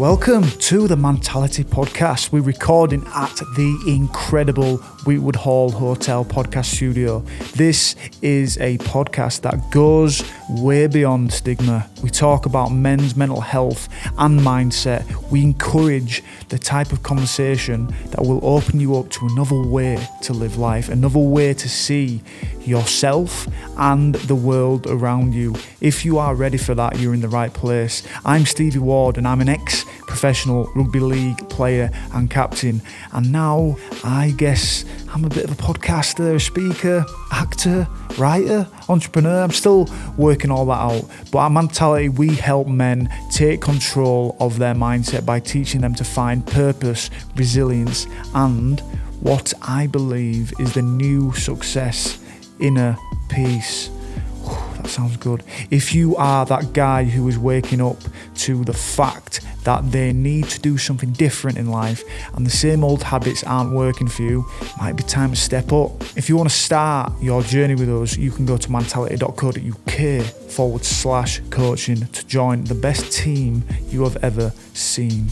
Welcome to the Mentality Podcast. We're recording at the incredible Wheatwood Hall Hotel podcast studio. This is a podcast that goes way beyond stigma. We talk about men's mental health and mindset. We encourage the type of conversation that will open you up to another way to live life, another way to see yourself and the world around you. If you are ready for that, you're in the right place. I'm Stevie Ward and I'm an ex-professional rugby league player and captain, and now I guess I'm a bit of a podcaster, a speaker, actor, writer, entrepreneur. I'm still working all that out, but our mentality, we help men take control of their mindset by teaching them to find purpose, resilience, and what I believe is the new success: inner peace. That sounds good. If you are that guy who is waking up to the fact that they need to do something different in life and the same old habits aren't working for you, it might be time to step up. If you want to start your journey with us, you can go to mentality.co.uk/coaching to join the best team you have ever seen.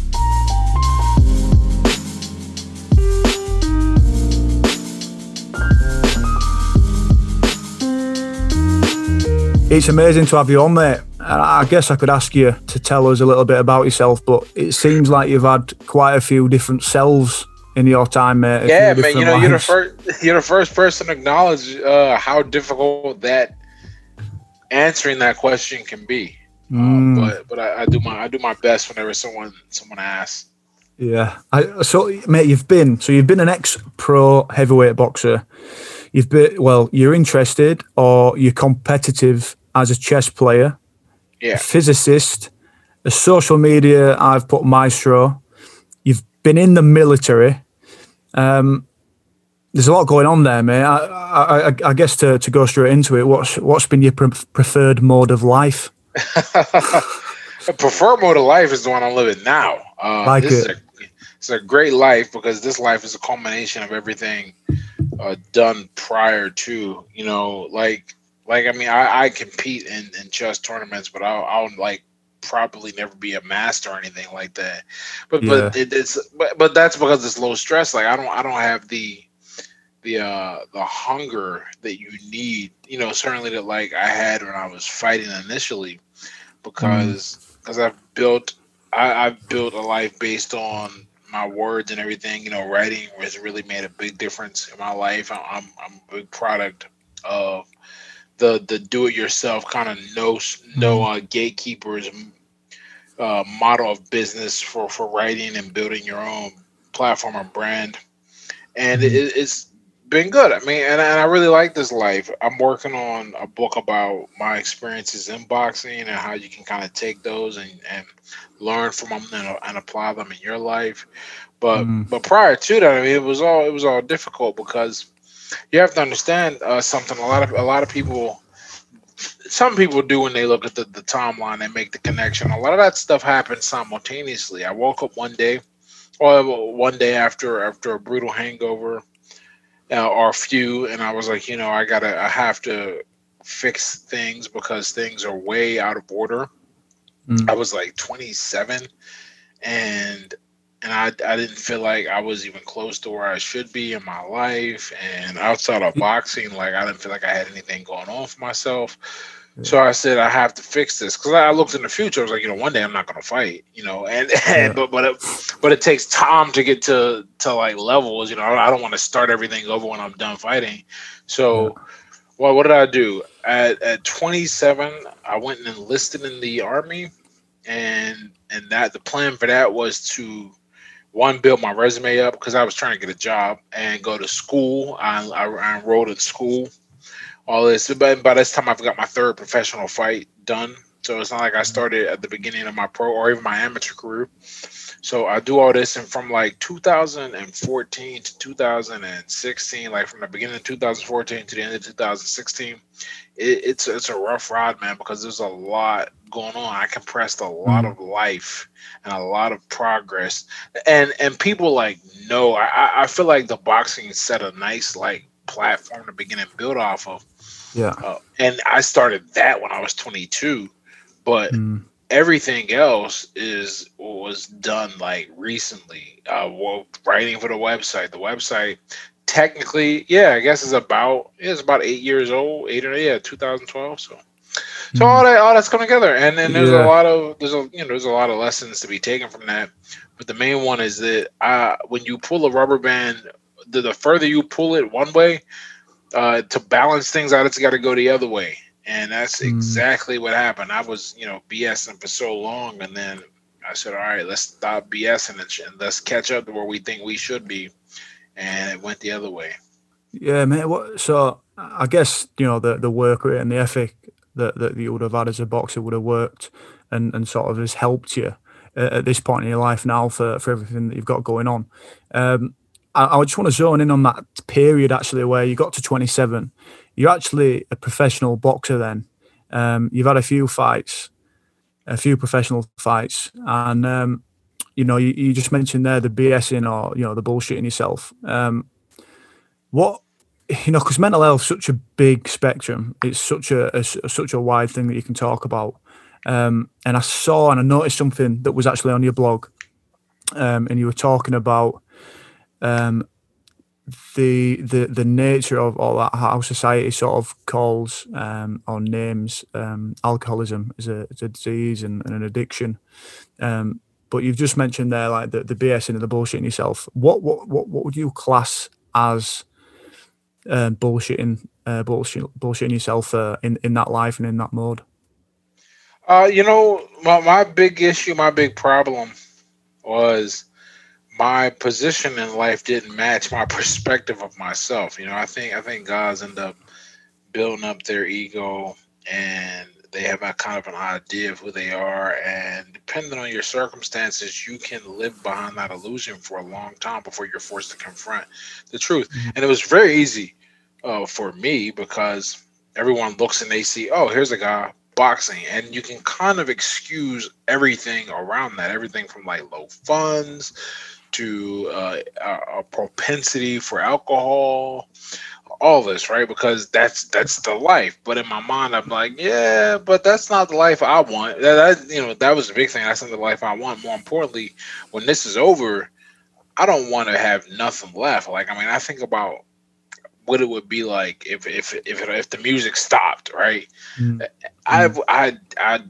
It's amazing to have you on, mate. I guess I could ask you to tell us a little bit about yourself, but it seems like you've had quite a few different selves in your time, mate. Yeah, man, you know, you're the first person to acknowledge how difficult that answering that question can be. But I do my best whenever someone asks. Yeah. So, mate, you've been an ex-pro heavyweight boxer. You've been, well, you're interested or you're competitive as a chess player, yeah, a physicist, a social media, I've put maestro. You've been in the military. There's a lot going on there, mate. I guess to go straight into it, what's been your preferred mode of life? The preferred mode of life is the one I'm living now. It's a great life because this life is a culmination of everything done prior to, you know, I compete in chess tournaments, but I'll like probably never be a master or anything like that. But that's because it's low stress. Like I don't have the hunger that you need, you know, certainly that like I had when I was fighting initially, because I've built a life based on my words and everything. You know, writing has really made a big difference in my life. I'm a big product of the do-it-yourself kind of no gatekeepers model of business for writing and building your own platform or brand, and it's been good. I mean, and I really like this life. I'm working on a book about my experiences in boxing and how you can kind of take those and learn from them and apply them in your life. But prior to that, I mean, it was all difficult because you have to understand something. A lot of people, some people do when they look at the timeline, they make the connection. A lot of that stuff happened simultaneously. I woke up one day after a brutal hangover. Or a few, and I was like, you know, I have to fix things because things are way out of order. I was like 27 and I didn't feel like I was even close to where I should be in my life, and outside of boxing, like I didn't feel like I had anything going on for myself. So I said, I have to fix this, because I looked in the future. I was like, you know, one day I'm not going to fight, you know, but it takes time to get to like levels, you know. I don't want to start everything over when I'm done fighting. So, well, what did I do? At 27, I went and enlisted in the Army, and that the plan for that was to, one, build my resume up, because I was trying to get a job and go to school. I enrolled in school. All this, but by this time I've got my third professional fight done, so it's not like I started at the beginning of my pro or even my amateur career. So I do all this, and from like 2014 to 2016, like from the beginning of 2014 to the end of 2016, it's a rough ride, man, because there's a lot going on. I compressed a lot of life and a lot of progress, and people like know. I feel like the boxing set a nice like platform to begin and build off of, and I started that when I was 22, but everything else was done like recently, writing for the website. The website technically, I guess it's about 8 years old, 2012. So all that's come together, and there's a lot of lessons to be taken from that. But the main one is that when you pull a rubber band, the further you pull it one way, to balance things out, it's got to go the other way. And that's exactly what happened. I was, BSing for so long, and then I said, all right, let's stop BSing and let's catch up to where we think we should be. And it went the other way. Yeah, man. So I guess, the work rate and the ethic that you would have had as a boxer would have worked and sort of has helped you at this point in your life now for everything that you've got going on. I just want to zone in on that period, actually, where you got to 27. You're actually a professional boxer then. You've had a few professional fights. And, you just mentioned there the BSing or, the bullshitting yourself. Because mental health is such a big spectrum. It's such a wide thing that you can talk about. And I noticed something that was actually on your blog. And you were talking about the nature of all that, how society sort of calls or names alcoholism as a disease and an addiction, but you've just mentioned there like the BSing and the bullshitting yourself. What would you class as bullshitting yourself in that life and in that mode? My big issue, my big problem was my position in life didn't match my perspective of myself. I think guys end up building up their ego, and they have a kind of an idea of who they are. And depending on your circumstances, you can live behind that illusion for a long time before you're forced to confront the truth. And it was very easy for me, because everyone looks and they see, oh, here's a guy boxing, and you can kind of excuse everything around that, everything from like low funds to a propensity for alcohol, all this, right? Because that's the life. But in my mind, I'm like, yeah, but that's not the life I want. That was the big thing. That's not the life I want. More importantly, when this is over, I don't want to have nothing left. Like, I mean, I think about what it would be like if the music stopped, right? I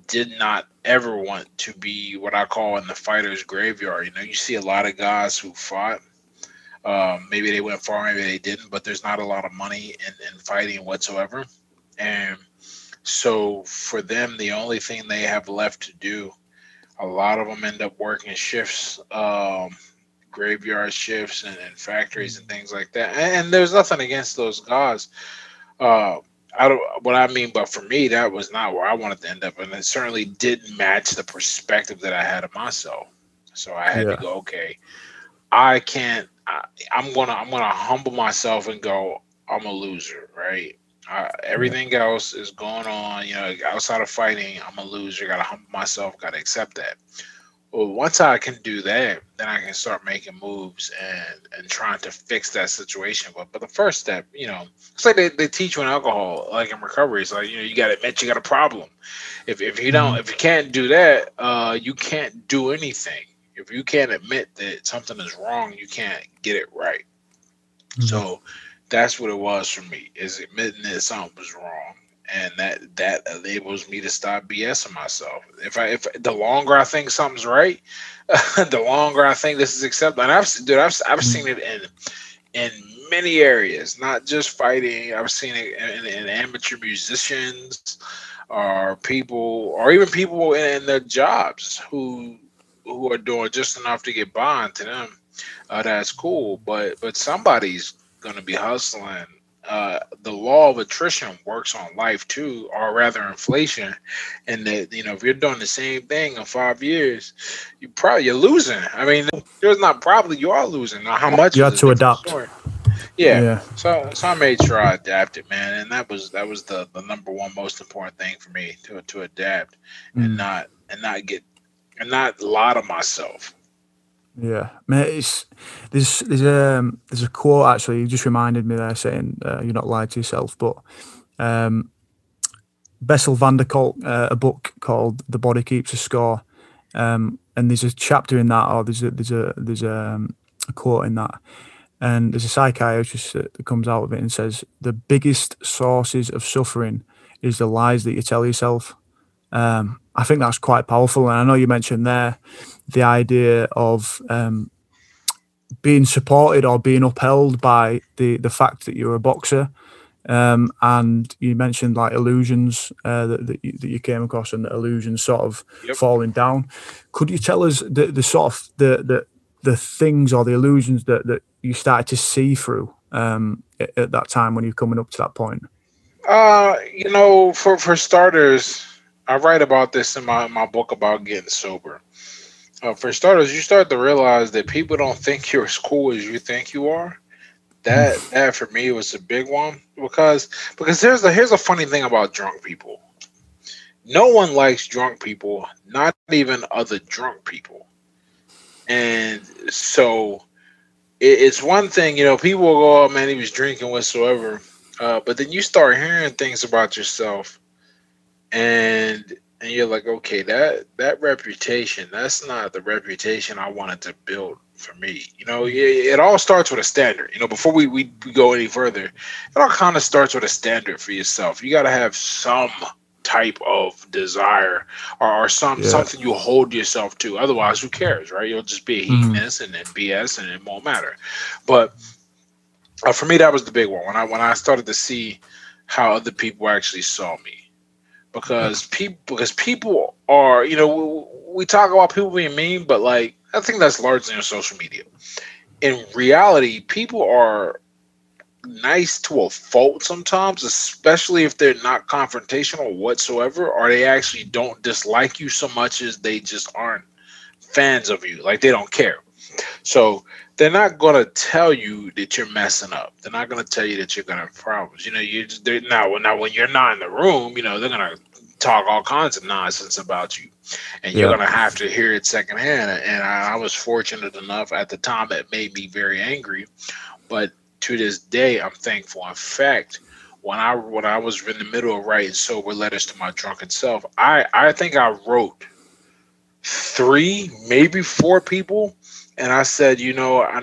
did not ever want to be what I call in the fighter's graveyard. You see a lot of guys who fought. Maybe they went far, maybe they didn't, but there's not a lot of money in fighting whatsoever. And so for them, the only thing they have left to do, a lot of them end up working shifts, graveyard shifts and factories and things like that. And there's nothing against those guys. But for me, that was not where I wanted to end up. And it certainly didn't match the perspective that I had of myself. So I had to go, okay, I'm going to humble myself and go, I'm a loser, right? Everything else is going on, outside of fighting, I'm a loser. Got to humble myself. Got to accept that. Well, once I can do that, then I can start making moves and trying to fix that situation. But the first step, it's like they teach you in alcohol, like in recovery, it's like, you got to admit you got a problem. If you can't do that, you can't do anything. If you can't admit that something is wrong, you can't get it right. So that's what it was for me, is admitting that something was wrong. And that enables me to stop BSing myself. If the longer I think something's right, the longer I think this is acceptable. And I've seen it in many areas, not just fighting. I've seen it in amateur musicians, or even people in their jobs who are doing just enough to get by. And to them, that's cool. But somebody's gonna be hustling. The law of attrition works on life too, or rather inflation. And that, if you're doing the same thing in 5 years, you're losing. I mean, there's not probably, you are losing. Now, how much you have to adapt. Yeah. So I made sure I adapted, man. And that was the number one most important thing for me, to adapt and not lie to myself. Yeah, mate. There's a quote, actually. You just reminded me there, saying you're not lying to yourself. But Bessel van der Kolk, a book called "The Body Keeps a Score," And there's a chapter in that, or there's a quote in that, and there's a psychiatrist that comes out of it and says the biggest sources of suffering is the lies that you tell yourself. I think that's quite powerful, and I know you mentioned there the idea of being supported or being upheld by the fact that you're a boxer, and you mentioned like illusions that you came across, and the illusions sort of falling down. Could you tell us the things or the illusions that you started to see through at that time when you're coming up to that point? For starters, I write about this in my book about getting sober. For starters, you start to realize that people don't think you're as cool as you think you are. That for me was a big one, because here's a funny thing about drunk people. No one likes drunk people, not even other drunk people. And so it's one thing, people will go, "Oh man, he was drinking whatsoever," but then you start hearing things about yourself, and you're like, okay, that reputation, that's not the reputation I wanted to build for me. It all starts with a standard. Before we go any further, it all kind of starts with a standard for yourself. You got to have some type of desire or something you hold yourself to. Otherwise, who cares, right? You'll just be a heathness and then BS, and it won't matter. But for me, that was the big one. When I started to see how other people actually saw me. Because people are, we talk about people being mean, but like, I think that's largely on social media. In reality, people are nice to a fault sometimes, especially if they're not confrontational whatsoever, or they actually don't dislike you so much as they just aren't fans of you. Like, they don't care. So they're not going to tell you that you're messing up. They're not going to tell you that you're going to have problems. Now when you're not in the room, they're going to talk all kinds of nonsense about you, and you're going to have to hear it secondhand. And I was fortunate enough at the time, it made me very angry, but to this day, I'm thankful. In fact, when I was in the middle of writing sober letters to my drunken self, I think I wrote 3, maybe 4 people. And I said, I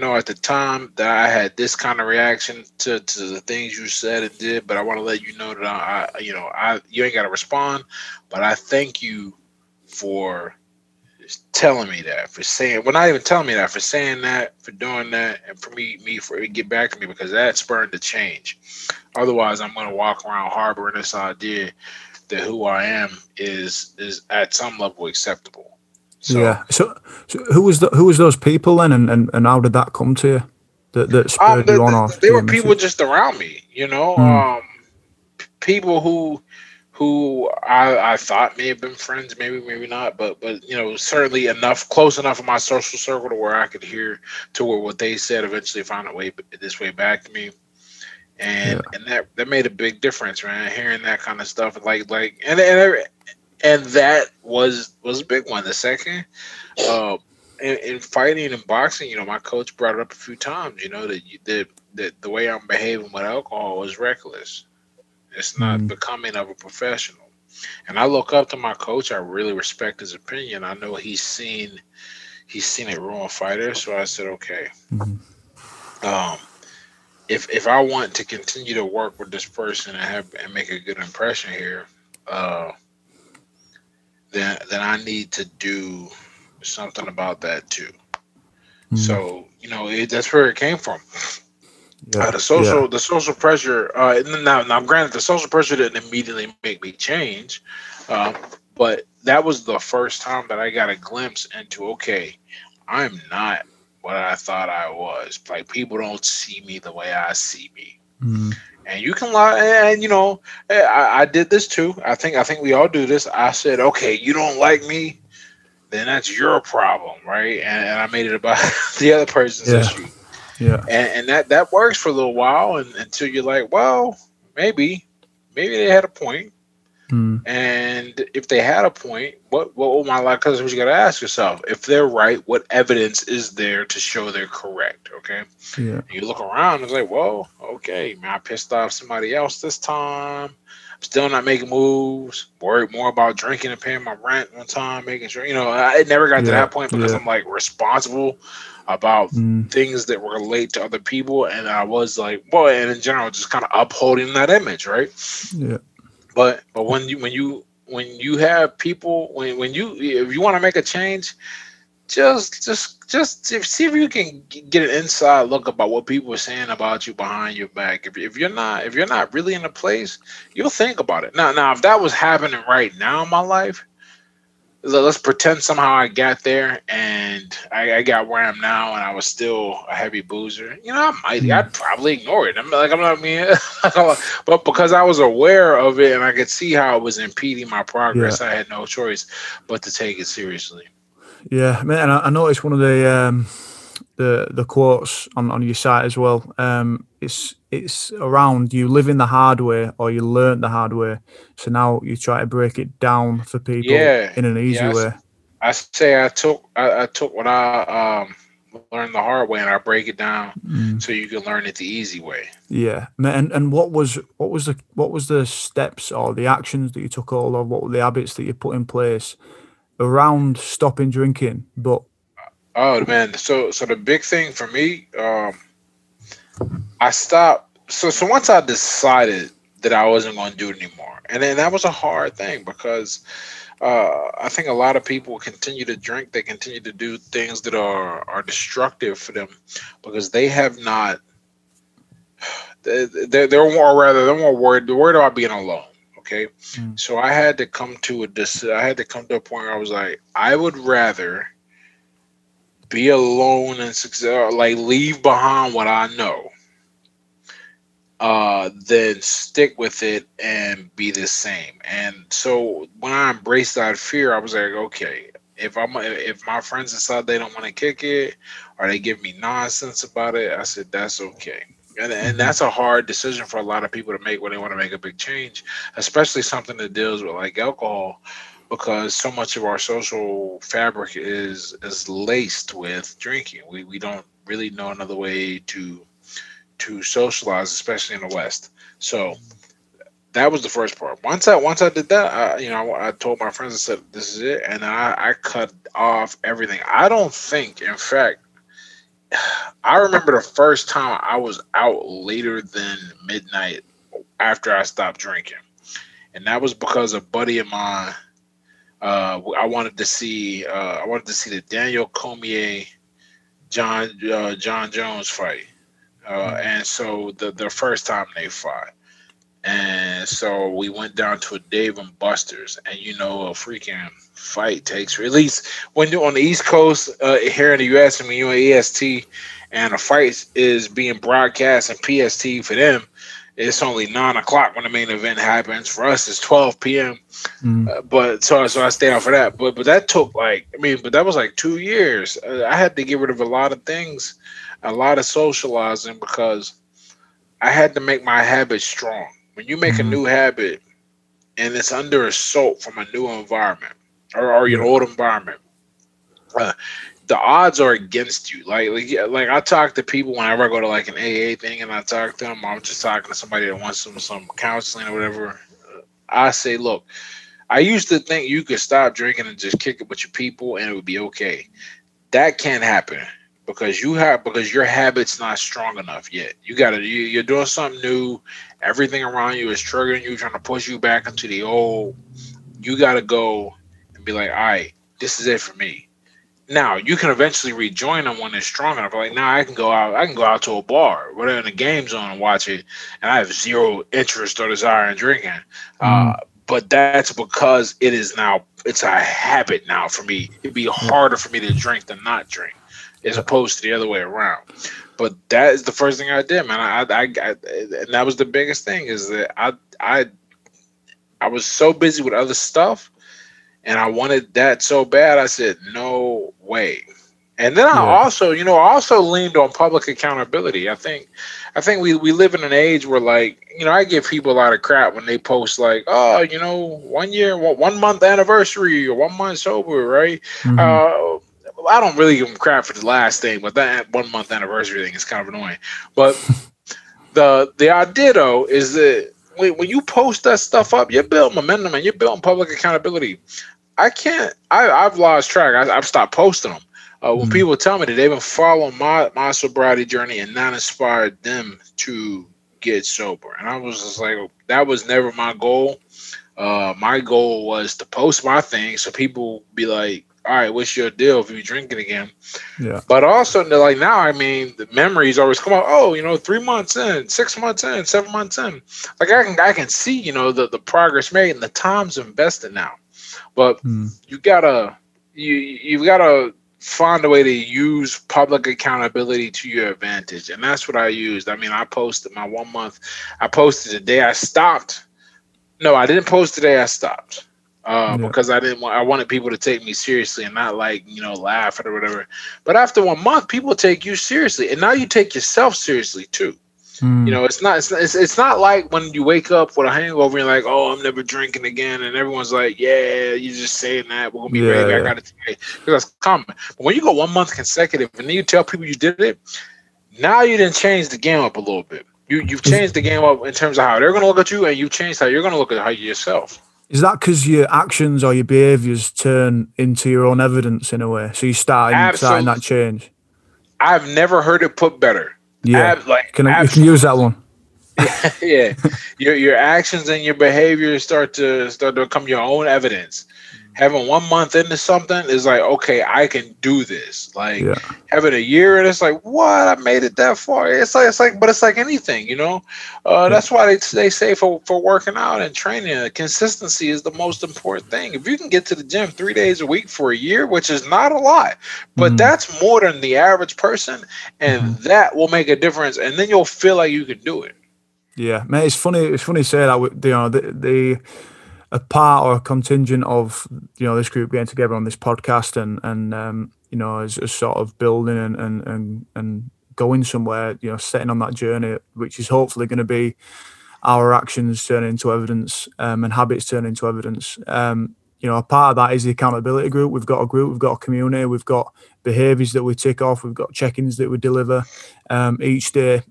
know at the time that I had this kind of reaction to the things you said and did, but I want to let you know that you ain't got to respond, but I thank you for telling me that, for saying that, for doing that, and for me for it get back to me, because that spurred the change. Otherwise, I'm going to walk around harboring this idea that who I am is at some level acceptable. So who was those people then, and how did that come to you? That spurred you on? They were people just around me, people who I thought may have been friends, maybe not, but certainly close enough in my social circle to where I could hear to where what they said eventually found this way back to me. And that made a big difference, man. Hearing that kind of stuff, and that was a big one. The second, in fighting and boxing, my coach brought it up a few times, that the way I'm behaving with alcohol is reckless. It's not becoming of a professional. And I look up to my coach. I really respect his opinion. I know he's seen it ruin fighters. So I said, okay, if I want to continue to work with this person and make a good impression here, then I need to do something about that too. So that's where it came from. The social pressure. Now, granted, the social pressure didn't immediately make me change, but that was the first time that I got a glimpse into, okay, I'm not what I thought I was. Like, people don't see me the way I see me. And you can lie, and I did this too. I think we all do this. I said, okay, you don't like me, then that's your problem, right? And I made it about the other person's issue. And that works for a little while, and until you're like, well, maybe they had a point. And if they had a point, what my life? Because you got to ask yourself, if they're right, what evidence is there to show they're correct? Okay, you look around and it's like, whoa, okay, man, I pissed off somebody else this time. still not making moves, worried more about drinking and paying my rent one time, making sure, you know, I never got to that point because I'm like responsible about things that relate to other people. And I was like, well, and in general, just kind of upholding that image. Right. Yeah. But when you have people, if you want to make a change, just see if you can get an inside look about what people are saying about you behind your back. If you're not really in a place, you'll think about it. Now, if that was happening right now in my life, let's pretend somehow I got there and I got where I am now and I was still a heavy boozer. You know, I'd probably ignore it. But because I was aware of it and I could see how it was impeding my progress, I had no choice but to take it seriously. Yeah, man. I noticed one of the quotes on your site as well. It's around you living the hard way or you learn the hard way. So now you try to break it down for people in an easy way. I say I took what I learned the hard way and I break it down so you can learn it the easy way. Yeah, and what was the steps or the actions that you took all of? What were the habits that you put in place around stopping drinking? But oh man, so the big thing for me, I stopped. So once I decided that I wasn't going to do it anymore, and then that was a hard thing because I think a lot of people continue to drink. They continue to do things that are destructive for them because they have not. They're more worried. They're worried about being alone. Okay, so I had to come to a point where I was like, I would rather be alone and success, like leave behind what I know, than stick with it and be the same. And so when I embraced that fear, I was like, okay, if my friends decide they don't want to kick it or they give me nonsense about it, I said that's okay. And that's a hard decision for a lot of people to make when they want to make a big change, especially something that deals with like alcohol, because so much of our social fabric is laced with drinking. We don't really know another way to socialize, especially in the West. So that was the first part. Once I did that, I told my friends, I said, this is it. And I cut off everything. I don't think, in fact, I remember the first time I was out later than midnight after I stopped drinking. And that was because a buddy of mine, I wanted to see the Daniel Cormier, John Jones fight. And so the first time they fought. And so we went down to a Dave and Buster's, and a freaking fight takes, at least when you're on the East Coast here in the U.S. and when you're on EST, and a fight is being broadcast in PST for them, it's only 9:00 when the main event happens. For us, it's 12 p.m. But so I stay out for that. But that took that was like 2 years. I had to get rid of a lot of things, a lot of socializing because I had to make my habits strong. When you make a new habit and it's under assault from a new environment or your old environment, the odds are against you. Like I talk to people whenever I go to like an AA thing and I talk to them, I'm just talking to somebody that wants some counseling or whatever. I say, look, I used to think you could stop drinking and just kick it with your people and it would be okay. That can't happen. Because your habit's not strong enough yet. You're doing something new. Everything around you is triggering you, trying to push you back into the old. You got to go and be like, all right, this is it for me. Now you can eventually rejoin them when they're strong enough. Like now, I can go out to a bar, whatever, and the game's on, and watch it, and I have zero interest or desire in drinking. But that's because it's a habit now for me. It'd be harder for me to drink than not drink, as opposed to the other way around. But that is the first thing I did, man. And that was the biggest thing, is that I was so busy with other stuff and I wanted that so bad. I said, no way. And then I also leaned on public accountability. I think we live in an age where I give people a lot of crap when they post like, oh, 1 month anniversary or 1 month sober. Right. I don't really give them crap for the last thing, but that 1 month anniversary thing is kind of annoying. But the idea though is that when you post that stuff up, you're building momentum and you're building public accountability. I can't. I've lost track. I've stopped posting them. When people tell me that they've been following my sobriety journey and not inspired them to get sober, and I was just like, that was never my goal. My goal was to post my thing so people be like, all right, what's your deal if you drink it again? Yeah. But also, like now, I mean, the memories always come up. Oh, 3 months in, 6 months in, 7 months in. Like I can see, the progress made and the time's invested now. But you've gotta find a way to use public accountability to your advantage, and that's what I used. I mean, I posted my 1 month. I posted the day I stopped. No, I didn't post the day I stopped. Because I didn't want, I wanted people to take me seriously and not like, laugh or whatever. But after 1 month, people take you seriously. And now you take yourself seriously too. It's not like when you wake up with a hangover and you're like, oh, I'm never drinking again. And everyone's like, yeah, you're just saying that. We're going to be ready. I got it today. Because that's common. But when you go 1 month consecutive and then you tell people you did it, now you done changed the game up a little bit. You've changed the game up in terms of how they're going to look at you, and you've changed how you're going to look at how yourself. Is that because your actions or your behaviors turn into your own evidence in a way? So you start starting that change. I've never heard it put better. Yeah, you can use that one. Yeah, your actions and your behaviors start to become your own evidence. Having 1 month into something is like, okay, I can do this. Like having a year and it's like, what? I made it that far. It's like anything, That's why they say for working out and training, consistency is the most important thing. If you can get to the gym 3 days a week for a year, which is not a lot, but that's more than the average person, and that will make a difference. And then you'll feel like you can do it. Yeah, mate. It's funny you say that. A part or a contingent of this group getting together on this podcast and is sort of building and going somewhere, setting on that journey, which is hopefully going to be our actions turn into evidence and habits turn into evidence. A part of that is the accountability group. We've got a group, we've got a community, we've got behaviours that we tick off, we've got check-ins that we deliver each day,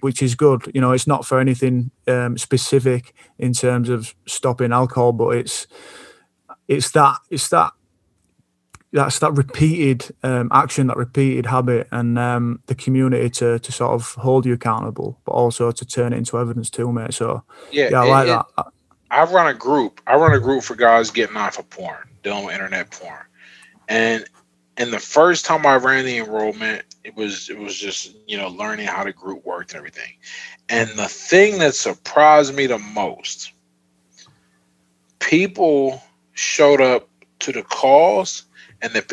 which is good. It's not for anything specific in terms of stopping alcohol, but it's that repeated action, that repeated habit, and the community to sort of hold you accountable, but also to turn it into evidence too, mate. So I like that. I run a group for guys getting off of porn, dealing with internet porn. And the first time I ran the enrollment, it was just, learning how the group worked and everything. And the thing that surprised me the most, people showed up to the calls, and if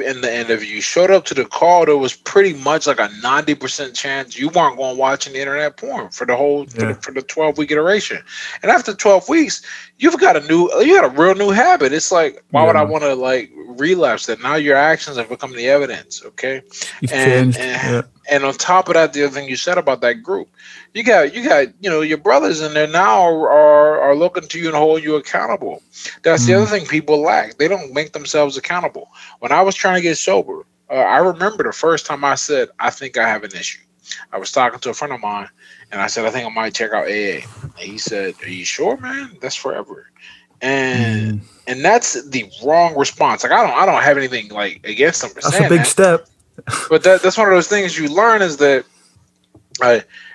you showed up to the call, there was pretty much like a 90% chance you weren't going to watch any internet porn for the whole for the 12-week iteration. And after 12 weeks, you got a real new habit. It's like, why would I want to relapse that? Now your actions have become the evidence. Okay, and on top of that, the other thing you said about that group, you got your brothers in there now are looking to you and hold you accountable. That's the other thing people lack. They don't make themselves accountable. When I was trying to get sober, I remember the first time I said, I think I have an issue. I was talking to a friend of mine, and I said, I think I might check out AA. And he said, are you sure, man? That's forever. And that's the wrong response. Like, I don't have anything against them for saying that. That's a big step. But that's one of those things you learn is that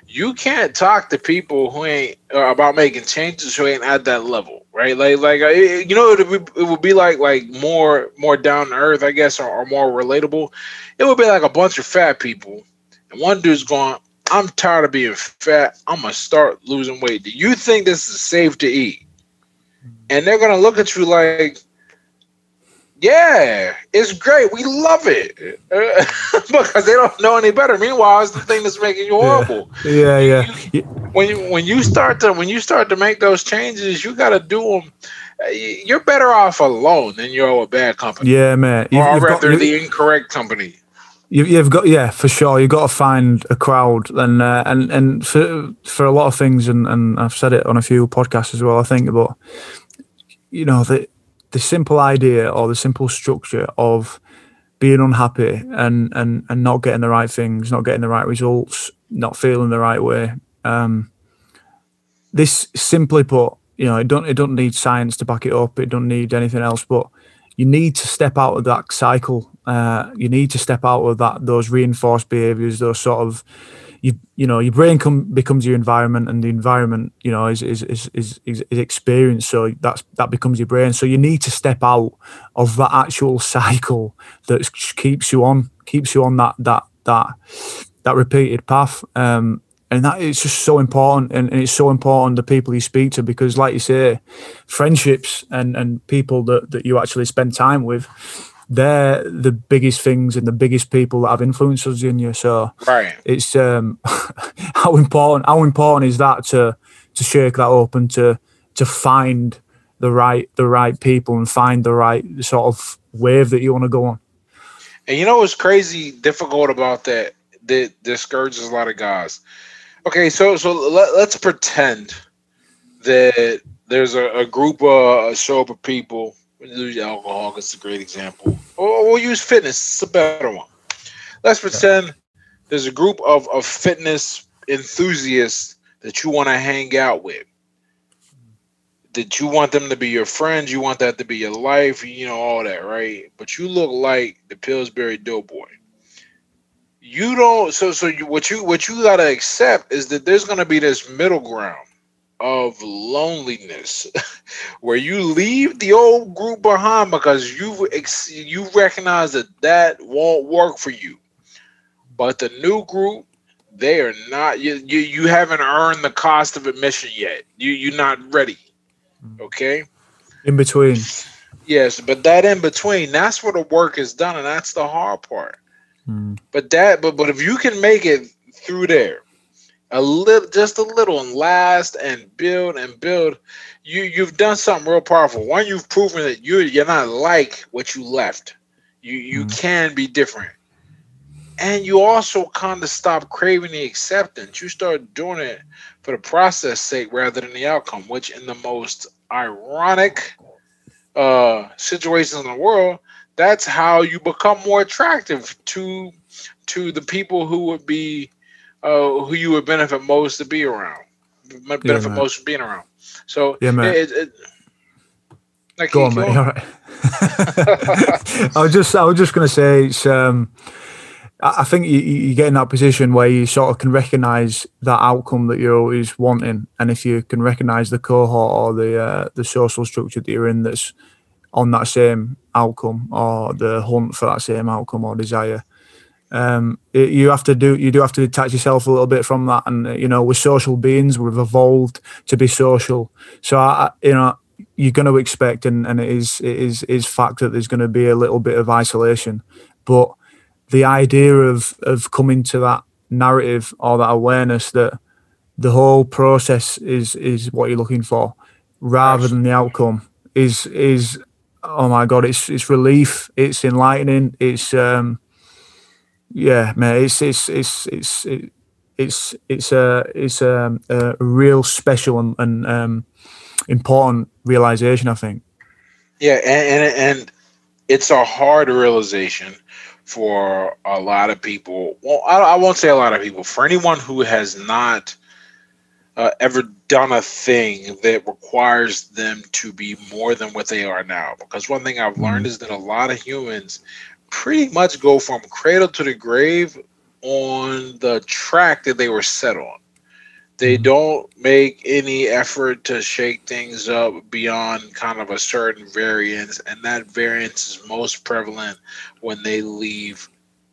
you can't talk to people who ain't about making changes who ain't at that level, right? It would be like more down to earth, I guess, or more relatable. It would be like a bunch of fat people, and one dude's going, "I'm tired of being fat. I'm gonna start losing weight. Do you think this is safe to eat?" And they're gonna look at you like, yeah, it's great. We love it because they don't know any better. Meanwhile, it's the thing that's making you horrible. When you start to make those changes, you got to do them. You're better off alone than you're with bad company. Yeah, man. Or rather, the incorrect company. You've got for sure. You've got to find a crowd, and for a lot of things, and I've said it on a few podcasts as well, I think, but the simple idea or the simple structure of being unhappy and not getting the right things, not getting the right results, not feeling the right way, this, simply put, you know, it don't need science to back it up. It don't need anything else. But you need to step out of that cycle. You need to step out of those reinforced behaviors, those sort of, you know, your brain becomes your environment, and the environment, you know, is experience. So that becomes your brain. So you need to step out of that actual cycle that keeps you on that repeated path. And that it's just so important, and it's so important the people you speak to, because, like you say, friendships and people that you actually spend time with, they're the biggest things and the biggest people that have influences in you. So right. It's how important is that to shake that up and to find the right people and find the right sort of wave that you want to go on. And you know what's crazy difficult about that discourages a lot of guys. Okay, so let's pretend that there's a group, a show of people. Alcohol is a great example. Or we'll use fitness. It's a better one. Let's pretend there's a group of fitness enthusiasts that you want to hang out with. That you want them to be your friends. You want that to be your life. You know, all that, right? But you look like the Pillsbury Doughboy. You don't. So what you gotta accept is that there's gonna be this middle ground of loneliness, where you leave the old group behind because you recognize that won't work for you. But the new group, they are not. You haven't earned the cost of admission yet. You're not ready. Okay. In between. Yes, but that in between, that's where the work is done, and that's the hard part. Mm. But if you can make it through there just a little and last and build, you've done something real powerful. One, you've proven that you're not like what you left. You can be different. And you also kind of stop craving the acceptance. You start doing it for the process sake rather than the outcome, which in the most ironic situations in the world, that's how you become more attractive to the people who would be who you would benefit most to be around. Most from being around. So yeah, man. Go on, mate. All right. I was just gonna say it's. I think you get in that position where you sort of can recognize that outcome that you're always wanting, and if you can recognize the cohort or the social structure that you're in that's on that same outcome, or the hunt for that same outcome or desire, you do have to detach yourself a little bit from that. And you know, we're social beings; we've evolved to be social. So you're going to expect, and it is fact that there's going to be a little bit of isolation. But the idea of coming to that narrative or that awareness that the whole process is what you're looking for, rather than the outcome, is. Oh my God, it's relief, it's enlightening, it's it's a real special and important realization, I think. Yeah, and it's a hard realization for a lot of people. Well, I won't say a lot of people. For anyone who has not ever done a thing that requires them to be more than what they are now. Because one thing I've learned is that a lot of humans pretty much go from cradle to the grave on the track that they were set on. They don't make any effort to shake things up beyond kind of a certain variance, and that variance is most prevalent when they leave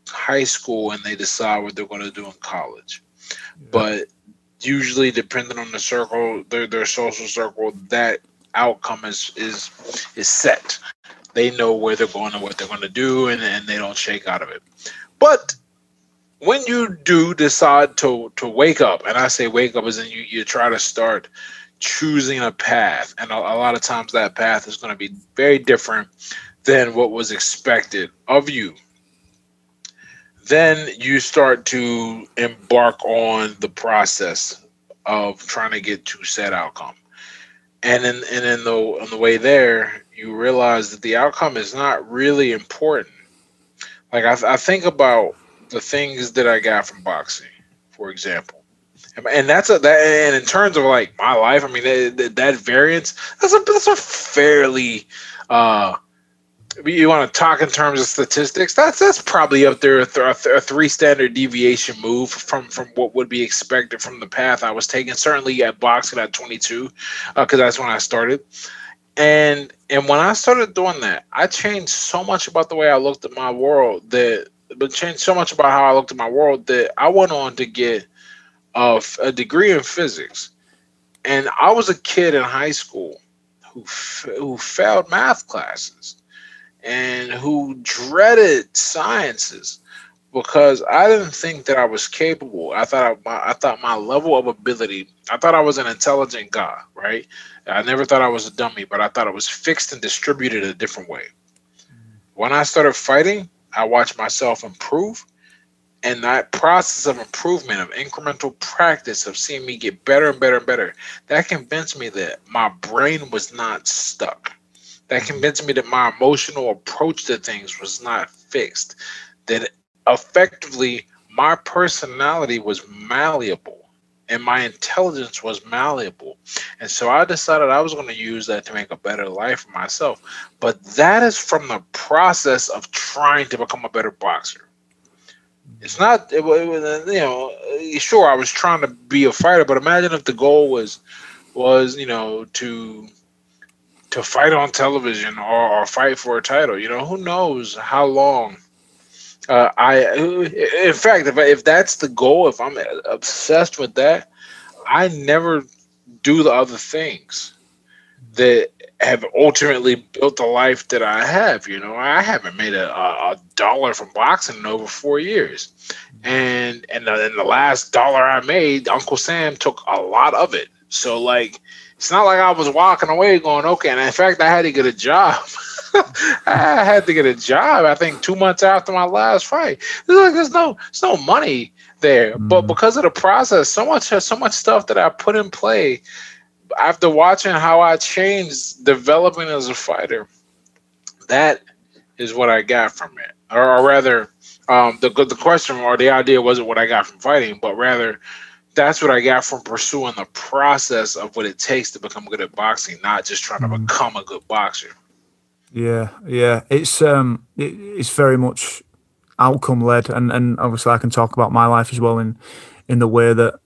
high school and they decide what they're going to do in college. Yeah. But usually, depending on the circle, their social circle, that outcome is set. They know where they're going and what they're going to do, and they don't shake out of it. But when you do decide to wake up, and I say wake up as in you try to start choosing a path, and a lot of times that path is going to be very different than what was expected of you. Then you start to embark on the process of trying to get to said outcome. And on the way there, you realize that the outcome is not really important. Like I think about the things that I got from boxing, for example. And that's a that, and in terms of like my life, I mean that variance, that's a fairly you want to talk in terms of statistics, that's probably up there, a three standard deviation move from what would be expected from the path I was taking, certainly at boxing at 22, because that's when I started. And when I started doing that, I changed so much about the way I looked at my world that I went on to get a degree in physics. And I was a kid in high school who failed math classes and who dreaded sciences because I didn't think that I was capable. I thought my level of ability, I thought I was an intelligent guy, right? I never thought I was a dummy, but I thought it was fixed and distributed a different way. When I started fighting, I watched myself improve, and that process of improvement, of incremental practice, of seeing me get better and better and better, that convinced me that my brain was not stuck. That convinced me that my emotional approach to things was not fixed, that effectively my personality was malleable and my intelligence was malleable. And so I decided I was going to use that to make a better life for myself. But that is from the process of trying to become a better boxer. It's not, it was, you know, sure, I was trying to be a fighter, but imagine if the goal was you know, to fight on television or fight for a title. You know, who knows how long in fact, if that's the goal, if I'm obsessed with that, I never do the other things that have ultimately built the life that I have. You know, I haven't made a dollar from boxing in over 4 years. And the last dollar I made, Uncle Sam took a lot of it. So like, it's not like I was walking away going, okay. And in fact, I had to get a job. I think 2 months after my last fight. There's no money there. But because of the process, so much stuff that I put in play after watching how I changed developing as a fighter, that is what I got from it. Or rather, the question or the idea wasn't what I got from fighting, but rather, that's what I got from pursuing the process of what it takes to become good at boxing, not just trying to become a good boxer. Yeah. It's very much outcome led, and obviously I can talk about my life as well in the way that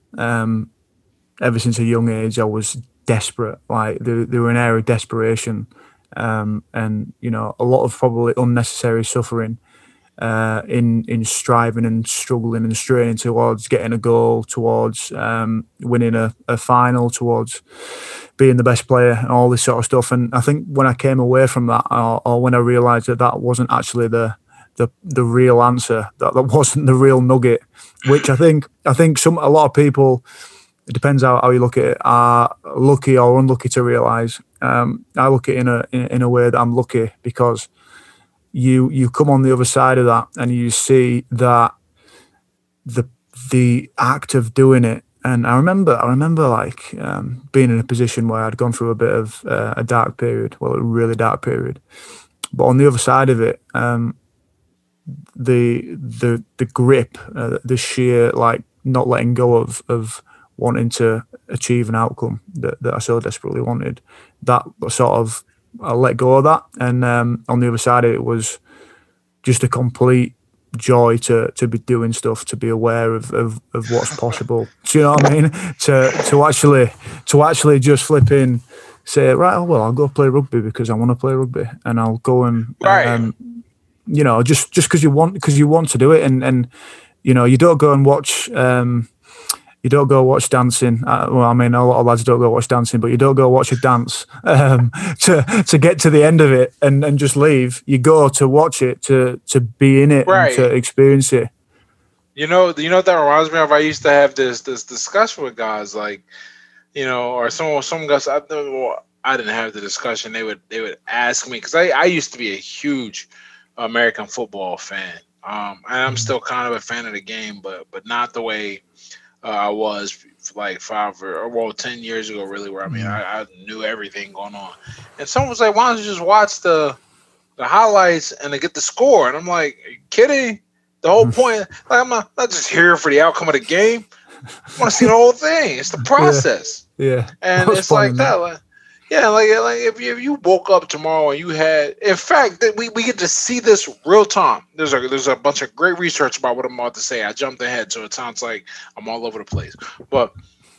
ever since a young age I was desperate. Like there were an era of desperation, and you know, a lot of probably unnecessary suffering in striving and struggling and straining towards getting a goal, towards winning a final, towards being the best player and all this sort of stuff. And I think when I came away from that, or when I realised that wasn't actually the real answer, that wasn't the real nugget, which I think a lot of people, it depends how you look at it, are lucky or unlucky to realise. I look at it in a way that I'm lucky, because you come on the other side of that and you see that the act of doing it. And I remember like being in a position where I'd gone through a bit of a dark period, well, a really dark period. But on the other side of it, the grip, the sheer like not letting go of wanting to achieve an outcome that I so desperately wanted, that sort of, I let go of that, and on the other side it was just a complete joy to be doing stuff, to be aware of what's possible. Do you know what I mean? To actually just flip in, say, right, oh well, I'll go play rugby because I want to play rugby, and I'll go and right. You know, just because you want to do it, and you know, you don't go and watch. You don't go watch dancing. Well, I mean, a lot of lads don't go watch dancing, but you don't go watch a dance to get to the end of it and just leave. You go to watch it, to be in it, right, and to experience it. You know what that reminds me of? I used to have this discussion with guys, like, you know, or some guys. I didn't have the discussion. They would ask me, because I used to be a huge American football fan, and I'm still kind of a fan of the game, but not the way. I was like 10 years ago, really, where I mean, I knew everything going on. And someone was like, why don't you just watch the highlights and to get the score? And I'm like, are you kidding? The whole point, like, I'm not just here for the outcome of the game. I want to see the whole thing. It's the process. Yeah. And it's like that. Like if you woke up tomorrow and you had, in fact, that we get to see this real time. There's a bunch of great research about what I'm about to say. I jumped ahead, so it sounds like I'm all over the place. But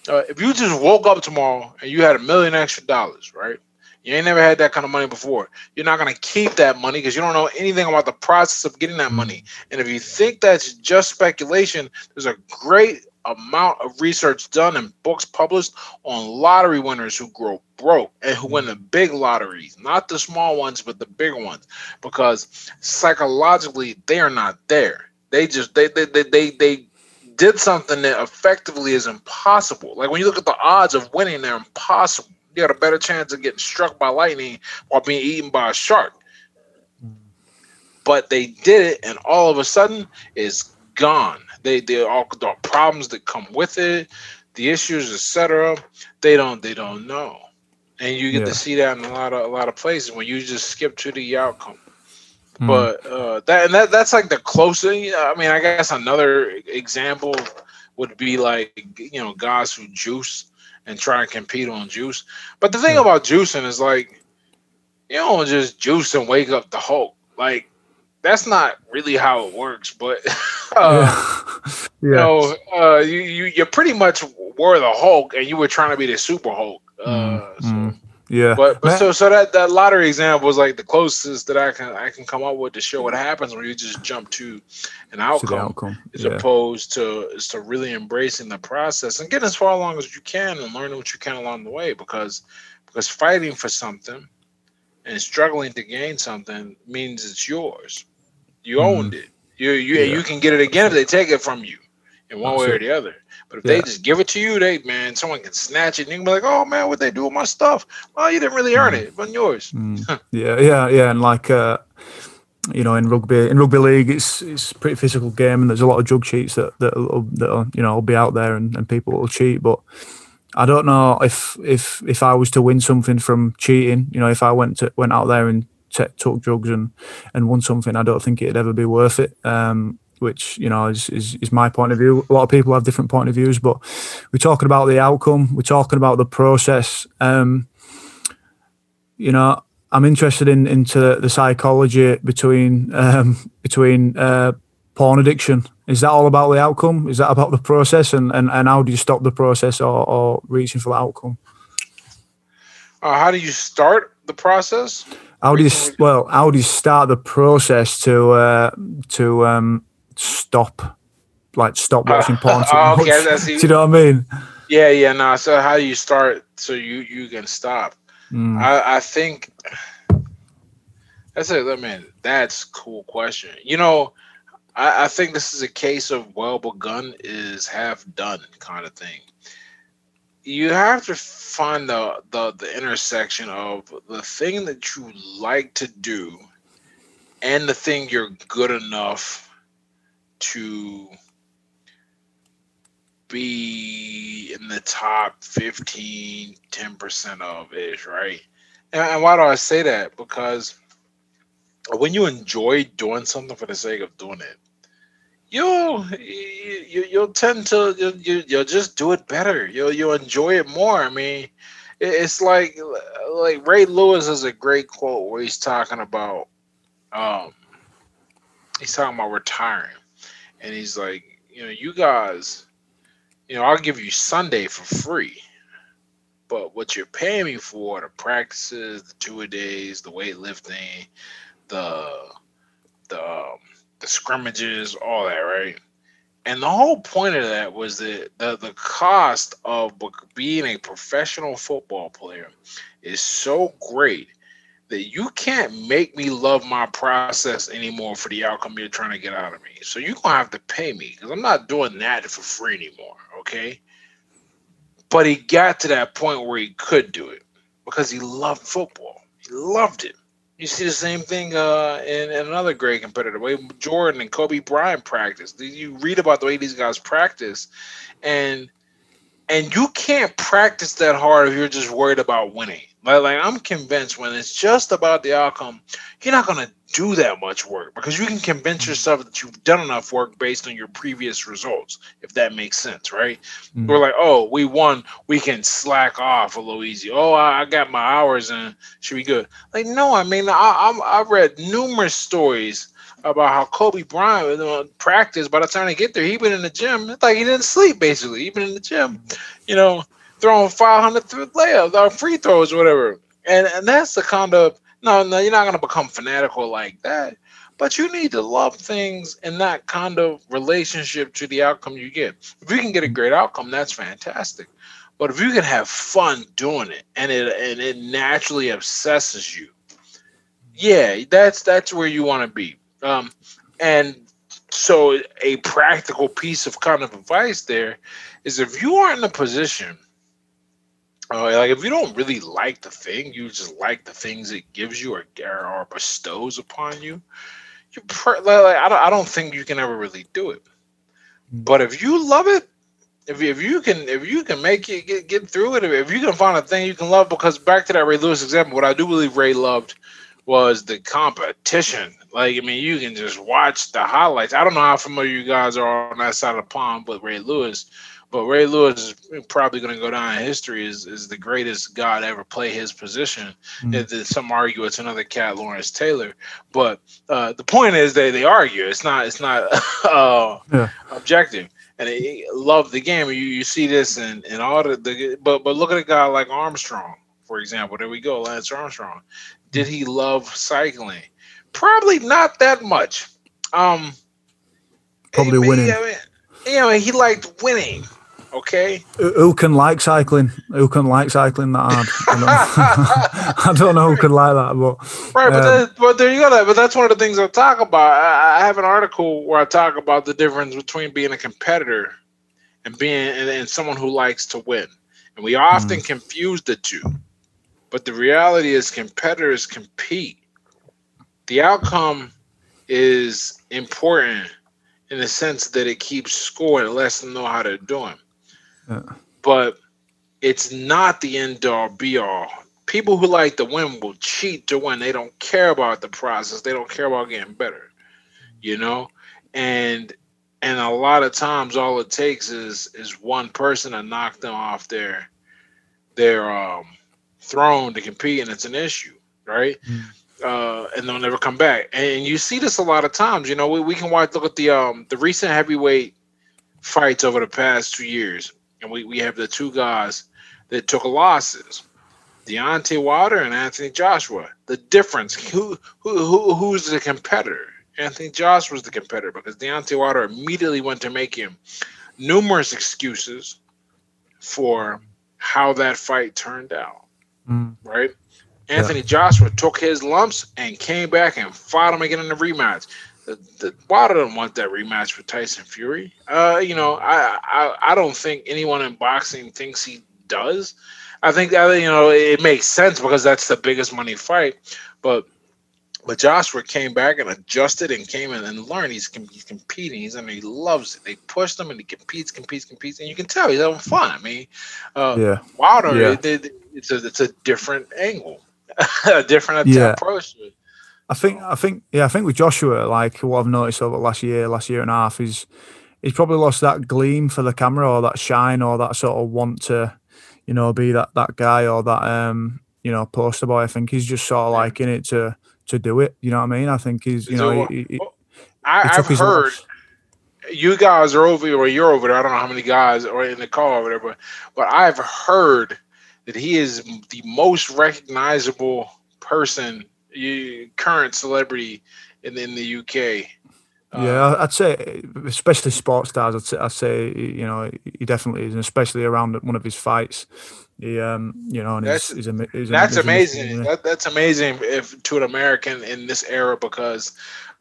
if you just woke up tomorrow and you had $1 million extra dollars, right? You ain't never had that kind of money before. You're not going to keep that money because you don't know anything about the process of getting that money. And if you think that's just speculation, there's a great amount of research done and books published on lottery winners who grow broke and who win the big lotteries, not the small ones, but the bigger ones, because psychologically they are not there. They just, they did something that effectively is impossible. Like when you look at the odds of winning, they're impossible. You got a better chance of getting struck by lightning or being eaten by a shark. But they did it, and all of a sudden, it's gone. They all the problems that come with it, the issues, etc. They don't know, and you get to see that in a lot of places when you just skip to the outcome. But that's like the closest. I mean, I guess another example would be like guys who juice and try to compete on juice. But the thing about juicing is like, you don't just juice and wake up the Hulk. Like, that's not really how it works. But you're pretty much were the Hulk, and you were trying to be the Super Hulk. So that lottery example was like the closest that I can come up with to show what happens when you just jump to an outcome. As opposed to really embracing the process and getting as far along as you can and learning what you can along the way, because fighting for something and struggling to gain something means it's yours. You owned it. You can get it again if they take it from you in one way or the other. But if they just give it to you, someone can snatch it and you can be like, oh man, what'd they do with my stuff? Well, you didn't really earn it. It wasn't yours. And like in rugby league, it's a pretty physical game, and there's a lot of drug cheats that'll be out there, and people will cheat. But I don't know if I was to win something from cheating, if I went out there and took drugs and won something, I don't think it'd ever be worth it. Which is my point of view. A lot of people have different point of views, but we're talking about the outcome. We're talking about the process. I'm interested into the psychology between porn addiction. Is that all about the outcome? Is that about the process? And how do you stop the process or reaching for the outcome? How do you start the process? How do you start the process to stop watching porn so much? Okay, do you know what I mean? No. So how do you start so you can stop? I think that's it. I mean, that's a cool question. I think this is a case of well begun is half done kind of thing. You have to find the intersection of the thing that you like to do and the thing you're good enough to be in the top 15, 10% of ish, right? And why do I say that? Because when you enjoy doing something for the sake of doing it, you'll just do it better. You'll enjoy it more. I mean, it's like Ray Lewis has a great quote where he's talking about retiring, and he's like, you guys, I'll give you Sunday for free, but what you're paying me for are the practices, the two-a-days, the weightlifting, the scrimmages, all that, right? And the whole point of that was that the cost of being a professional football player is so great that you can't make me love my process anymore for the outcome you're trying to get out of me. So you're going to have to pay me because I'm not doing that for free anymore, okay? But he got to that point where he could do it because he loved football. He loved it. You see the same thing in another great competitor, way Jordan and Kobe Bryant practice. You read about the way these guys practice, and you can't practice that hard if you're just worried about winning. Like I'm convinced when it's just about the outcome, you're not going to do that much work, because you can convince yourself that you've done enough work based on your previous results, if that makes sense, right? Mm-hmm. We're like, oh, we won, we can slack off a little easy. Oh, I got my hours in, should be good. Like, no, I mean, I've read numerous stories about how Kobe Bryant practiced, by the time they get there, he'd been in the gym. It's like he didn't sleep, basically. He'd been in the gym, you know, throwing 500 layups or free throws or whatever. And that's the kind of, no, you're not going to become fanatical like that. But you need to love things in that kind of relationship to the outcome you get. If you can get a great outcome, that's fantastic. But if you can have fun doing it and it naturally obsesses you, yeah, that's where you want to be. And so a practical piece of kind of advice there is, if you are in a position, like if you don't really like the thing, you just like the things it gives you or bestows upon you, I don't think you can ever really do it. But if you love it, if you can make it get through it, if you can find a thing you can love, because back to that Ray Lewis example, what I do believe Ray loved was the competition. Like, I mean, you can just watch the highlights. I don't know how familiar you guys are on that side of the pond with Ray Lewis, but Ray Lewis is probably going to go down in history as the greatest guy to ever play his position. Mm-hmm. Some argue it's another cat, Lawrence Taylor. But the point is they argue. It's not objective. And they love the game. You see this in all but look at a guy like Armstrong, for example. There we go, Lance Armstrong. Did he love cycling? Probably not that much. Probably winning. I mean, he liked winning. Okay. Who can like cycling? Who can like cycling that hard? I don't know who can like that, but right. But there you go. But that's one of the things I talk about. I have an article where I talk about the difference between being a competitor and being someone who likes to win, and we often confuse the two. But the reality is, competitors compete. The outcome is important in the sense that it keeps score and lets them know how they're doing. But it's not the end all be all. People who like to win will cheat to win. They don't care about the process. They don't care about getting better, you know? And a lot of times all it takes is one person to knock them off their throne to compete, and it's an issue, right? Mm. And they'll never come back. And you see this a lot of times. You know, we can look at the recent heavyweight fights over the past 2 years, and we have the two guys that took losses, Deontay Wilder and Anthony Joshua. The difference, who's the competitor? Anthony Joshua's the competitor, because Deontay Wilder immediately went to make him numerous excuses for how that fight turned out, right? Anthony Joshua took his lumps and came back and fought him again in the rematch. Wilder didn't want that rematch with Tyson Fury. I don't think anyone in boxing thinks he does. I think that, you know, it makes sense because that's the biggest money fight. But Joshua came back and adjusted and came in and learned. He's competing. He loves it. They pushed him and he competes, and you can tell he's having fun. I mean, Wilder, it's a different angle. A different approach. I think with Joshua, like what I've noticed over last year and a half, is he's probably lost that gleam for the camera, or that shine, or that sort of want to, you know, be that guy or that poster boy. I think he's just sort of like in it to do it. You know what I mean? I think he's I've heard life. You guys are over, or you're over there. I don't know how many guys are in the car or whatever, but I've heard that he is the most recognizable person, current celebrity in the UK. I'd say, especially sports stars, I'd say, you know, he definitely is, and especially around one of his fights. He, you know, and that's amazing. That's amazing if to an American in this era, because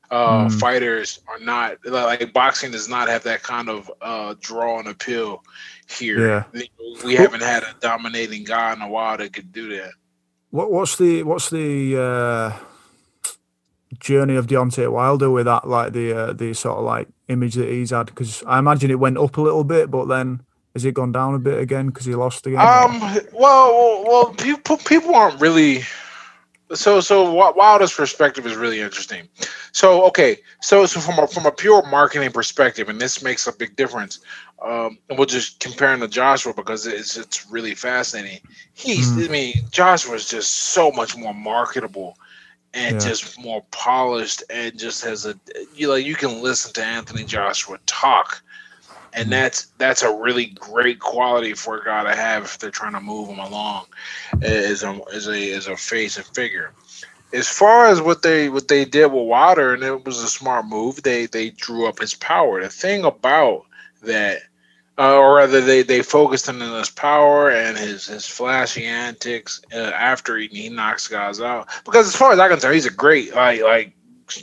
fighters are not, like, boxing does not have that kind of draw and appeal here. Yeah. We haven't had a dominating guy in a while that could do that. What's the journey of Deontay Wilder with that, like the sort of like image that he's had? Because I imagine it went up a little bit, but then has it gone down a bit again because he lost again? Well, people aren't really. So Wilder's perspective is really interesting. So okay, so from a pure marketing perspective, and this makes a big difference. And we'll just compare him to Joshua because it's really fascinating. Joshua's just so much more marketable and just more polished, and just has you can listen to Anthony Joshua talk. And that's a really great quality for a guy to have if they're trying to move him along as a face and figure. As far as what they did with Wilder, and it was a smart move, they drew up his power. The thing about that, they focused him on his power and his flashy antics after he knocks guys out. Because as far as I can tell, he's a great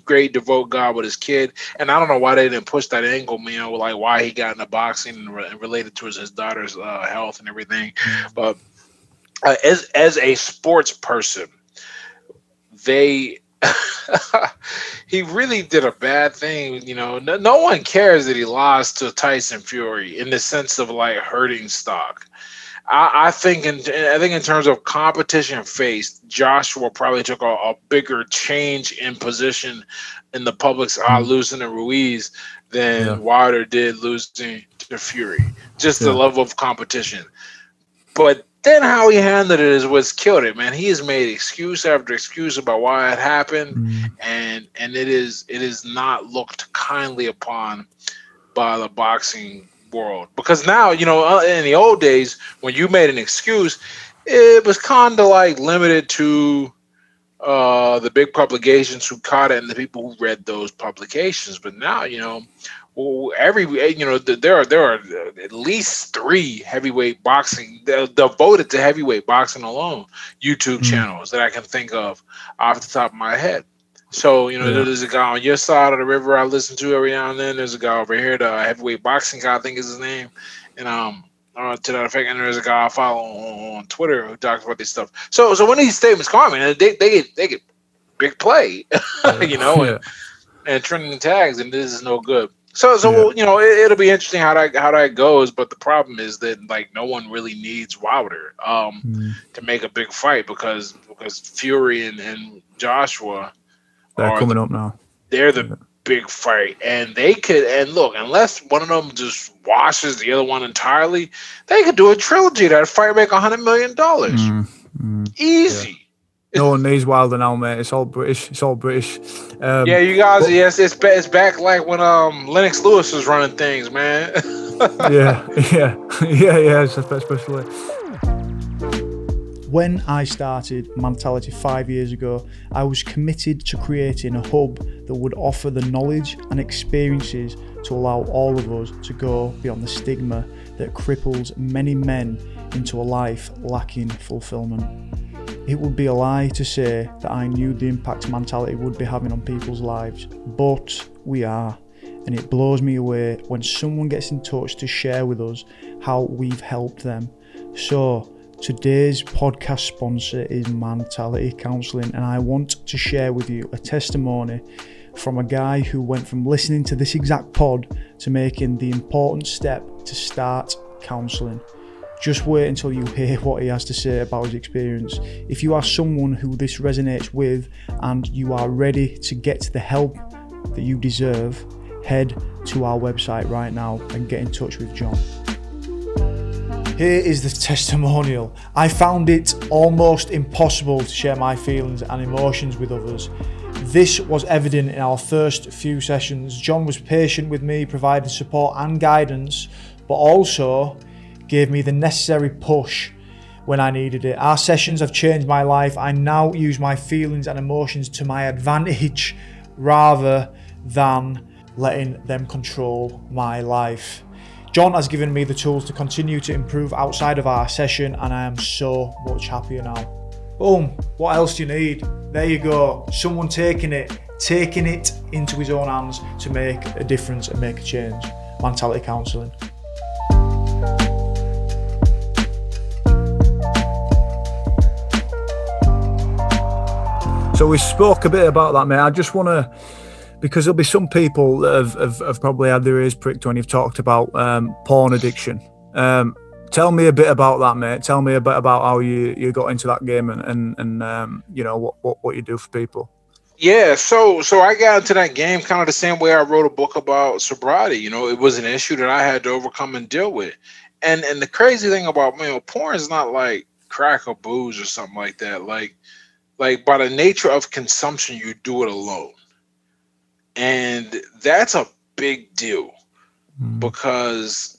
great devout guy with his kid, and I don't know why they didn't push that angle, man. Like why he got into boxing and related to his daughter's health and everything. But as a sports person, he really did a bad thing. You know, no one cares that he lost to Tyson Fury in the sense of like hurting stock. I think in terms of competition faced, Joshua probably took a bigger change in position in the public's eye losing to Ruiz than Wilder did losing to Fury. Just the level of competition. But then how he handled it is what's killed it, man. He has made excuse after excuse about why it happened, and it is not looked kindly upon by the boxing world, because now, you know, in the old days when you made an excuse, it was kind of like limited to the big publications who caught it and the people who read those publications. But now, you know, there are at least 3 heavyweight boxing devoted to heavyweight boxing alone YouTube channels that I can think of off the top of my head. So, you know, there's a guy on your side of the river I listen to every now and then. There's a guy over here, the heavyweight boxing guy, I think is his name. And to that effect, and there's a guy I follow on Twitter who talks about this stuff. So when these statements come, man, they get big play, you know, and trending tags, and this is no good. So you know, it'll be interesting how that goes. But the problem is that like no one really needs Wilder to make a big fight because Fury and Joshua. They're coming up now. They're the big fight, and they could. And look, unless one of them just washes the other one entirely, they could do a trilogy. That fight make $100 million, easy. Yeah. No one needs Wilder now, mate. It's all British. Yeah, you guys. But, yes, it's back like when Lennox Lewis was running things, man. Especially. When I started Mentality 5 years ago, I was committed to creating a hub that would offer the knowledge and experiences to allow all of us to go beyond the stigma that cripples many men into a life lacking fulfillment. It would be a lie to say that I knew the impact Mentality would be having on people's lives, but we are. And it blows me away when someone gets in touch to share with us how we've helped them. So, today's podcast sponsor is Mentality Counseling, and I want to share with you a testimony from a guy who went from listening to this exact pod to making the important step to start counseling. Just wait until you hear what he has to say about his experience. If you are someone who this resonates with and you are ready to get the help that you deserve, head to our website right now and get in touch with John. Here is the testimonial. I found it almost impossible to share my feelings and emotions with others. This was evident in our first few sessions. John was patient with me, providing support and guidance, but also gave me the necessary push when I needed it. Our sessions have changed my life. I now use my feelings and emotions to my advantage rather than letting them control my life. John has given me the tools to continue to improve outside of our session, and I am so much happier now. Boom, what else do you need? There you go, someone taking it into his own hands to make a difference and make a change. Mentality Counseling. So we spoke a bit about that, mate. I just want to, because there'll be some people that have probably had their ears pricked when you've talked about porn addiction. Tell me a bit about that, mate. Tell me a bit about how you got into that game and you know, what you do for people. Yeah, so I got into that game kind of the same way I wrote a book about sobriety. You know, it was an issue that I had to overcome and deal with. And the crazy thing about, you know, porn is not like crack or booze or something like that. Like by the nature of consumption, you do it alone. And that's a big deal because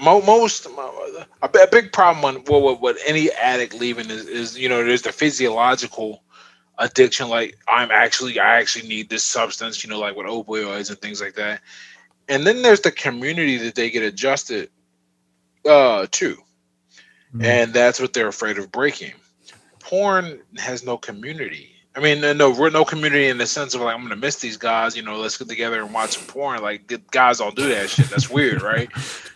most a big problem with any addict leaving is, you know, there's the physiological addiction, like I actually need this substance, you know, like with opioids and things like that. And then there's the community that they get adjusted to. Mm-hmm. And that's what they're afraid of breaking. Porn has no community. I mean, no community in the sense of like, I'm gonna miss these guys, you know, let's get together and watch some porn. Like, guys don't do that shit. That's weird, right?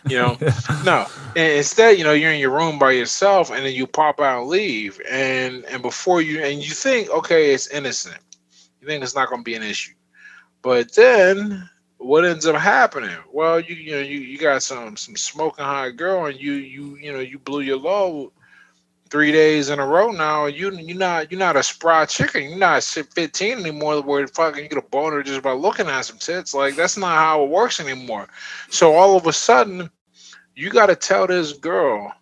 You know, no. And instead, you know, you're in your room by yourself, and then you pop out and leave. And before you, and you think, okay, it's innocent. You think it's not gonna be an issue. But then, what ends up happening? Well, you got some smoking hot girl, and you blew your load 3 days in a row now, and you're not a spry chicken. You're not 15 anymore where fucking you get a boner just by looking at some tits. Like, that's not how it works anymore. So all of a sudden, you got to tell this girl,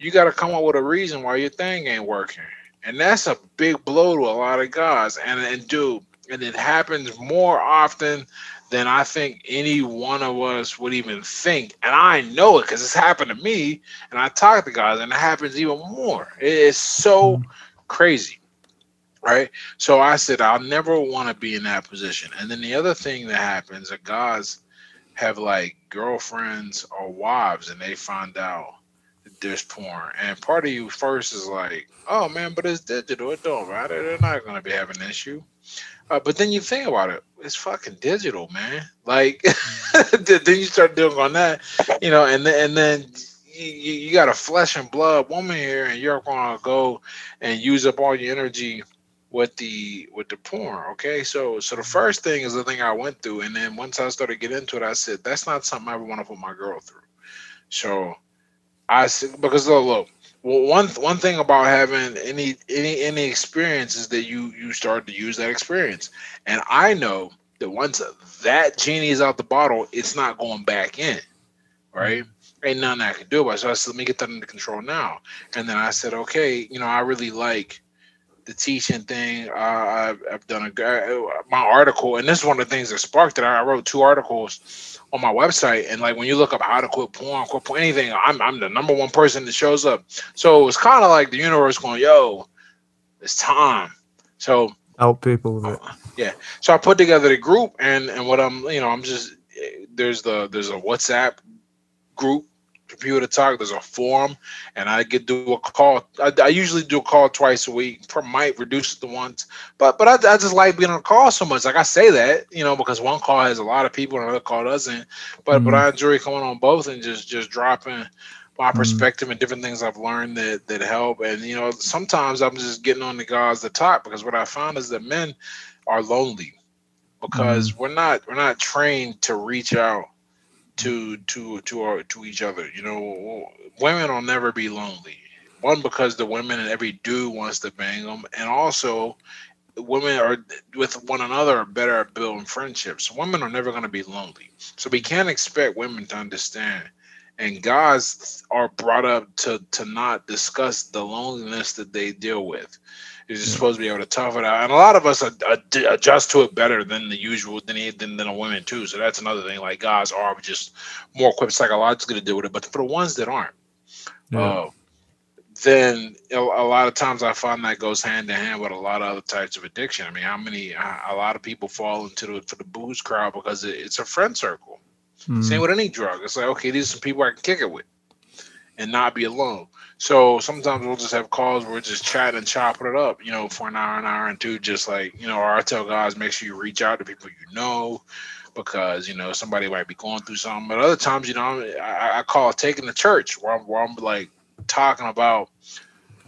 you got to come up with a reason why your thing ain't working. And that's a big blow to a lot of guys. And dude, and it happens more often than I think any one of us would even think. And I know it because it's happened to me, and I talk to guys, and it happens even more. It is so crazy, right? So I said, I'll never want to be in that position. And then the other thing that happens is guys have like girlfriends or wives, and they find out that there's porn. And part of you first is like, oh man, but it's digital. It don't matter. They're not going to be having an issue. But then you think about it, it's fucking digital, man. Like, then you start doing on that, you know, and then you got a flesh and blood woman here, and you're gonna go and use up all your energy with the porn. Okay, so the first thing is the thing I went through, and then once I started getting into it, I said that's not something I ever want to put my girl through. So I said, because look. Well, one thing about having any experience is that you start to use that experience. And I know that once that genie is out the bottle, it's not going back in, right? Ain't nothing I can do about it. So I said, let me get that under control now. And then I said, okay, you know, I really like the teaching thing. I've done my article, and this is one of the things that sparked it. I wrote 2 articles on my website, and like when you look up how to quit porn, anything, I'm the number one person that shows up. So it was kind of like the universe going, yo, it's time. So help people with it. Yeah. So I put together the group, and what I'm, you know, I'm just, there's a WhatsApp group for people to talk. There's a forum, and I do a call. I usually do a call twice a week. Might reduce it to once, but I just like being on a call so much. Like I say that, you know, because one call has a lot of people and another call doesn't. But I enjoy coming on both and just dropping my perspective and different things I've learned that help. And you know, sometimes I'm just getting on the guys to talk, because what I found is that men are lonely because we're not trained to reach out to each other. You know, women will never be lonely. One, because the women and every dude wants to bang them, and also women are with one another are better at building friendships. Women are never going to be lonely, so we can't expect women to understand. And guys are brought up to not discuss the loneliness that they deal with. You're just supposed to be able to tough it out, and a lot of us adjust to it better than the usual than a woman too. So that's another thing. Like guys are just more equipped psychologically to deal with it, but for the ones that aren't, then a lot of times I find that goes hand in hand with a lot of other types of addiction. I mean, a lot of people fall into the booze crowd because it's a friend circle. Same with any drug. It's like, okay, these are some people I can kick it with and not be alone. So sometimes we'll just have calls where we're just chatting and chopping it up, you know, for an hour and two, just like, you know, or I tell guys, make sure you reach out to people you know, because, you know, somebody might be going through something. But other times, you know, I call taking the church where I'm like talking about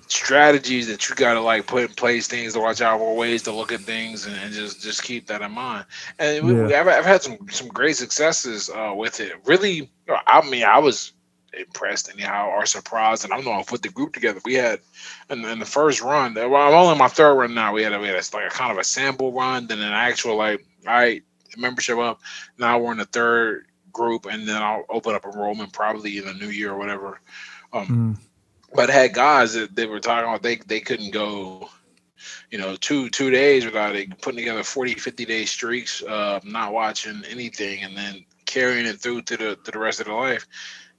strategies that you got to like put in place, things to watch out for, ways to look at things, and just keep that in mind. And I've had some great successes with it. Really, I mean, I was impressed anyhow or surprised. And I don't know, I put the group together. We had in the first run, well, I'm only in my third run now. We had like a kind of a sample run, then an actual like, all right, membership up. Now we're in the third group, and then I'll open up enrollment probably in the new year or whatever. But I had guys that they were talking about they couldn't go, you know, two days without it, putting together 40, 50-day streaks, not watching anything, and then carrying it through to the rest of their life.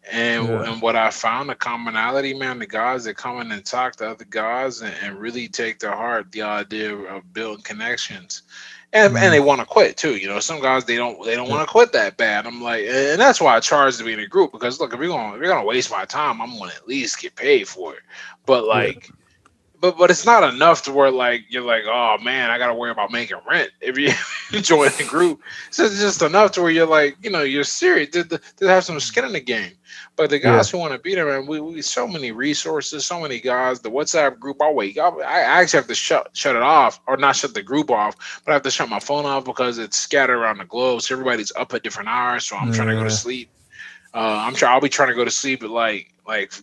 And and what I found, the commonality, man, the guys that come in and talk to other guys and really take to heart the idea of building connections. And they want to quit too. You know, some guys they don't want to quit that bad. I'm like, and that's why I charge to be in a group, because look, if you're gonna waste my time, I'm gonna at least get paid for it. But like, but it's not enough to where like you're like, oh man, I gotta worry about making rent if you join the group. So it's just enough to where you're like, you know, you're serious. They have some skin in the game. But the guys who want to be there, man, we so many resources, so many guys. The WhatsApp group, I actually have to shut it off, or not shut the group off, but I have to shut my phone off because it's scattered around the globe. So everybody's up at different hours. So I'm trying to go to sleep. I'm sure I'll be trying to go to sleep at like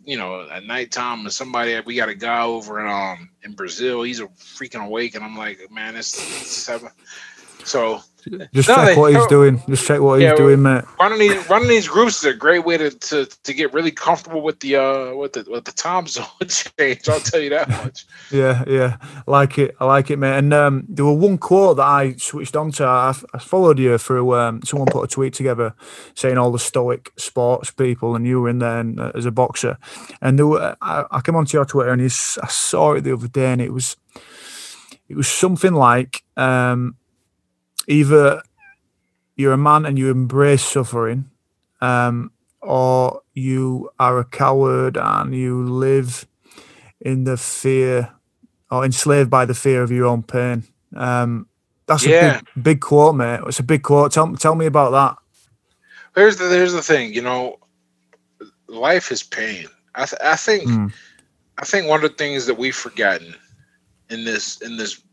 you know, at nighttime. And somebody, we got a guy over in Brazil. He's a freaking awake, and I'm like, man, it's 7. So. Just check what he's doing, mate. Running these groups is a great way to get really comfortable with the time zone change. I'll tell you that much. Yeah, I like it, mate. And there was one quote that I switched on to. I followed you through. Someone put a tweet together saying all the stoic sports people, and you were in there as a boxer. And there were, I came onto your Twitter, and I saw it the other day, and it was something like. Either you're a man and you embrace suffering, or you are a coward and you live in the fear, or enslaved by the fear of your own pain. That's a big quote, mate. It's a big quote. Tell me about that. Here's the thing. You know, life is pain. I think one of the things that we've forgotten in this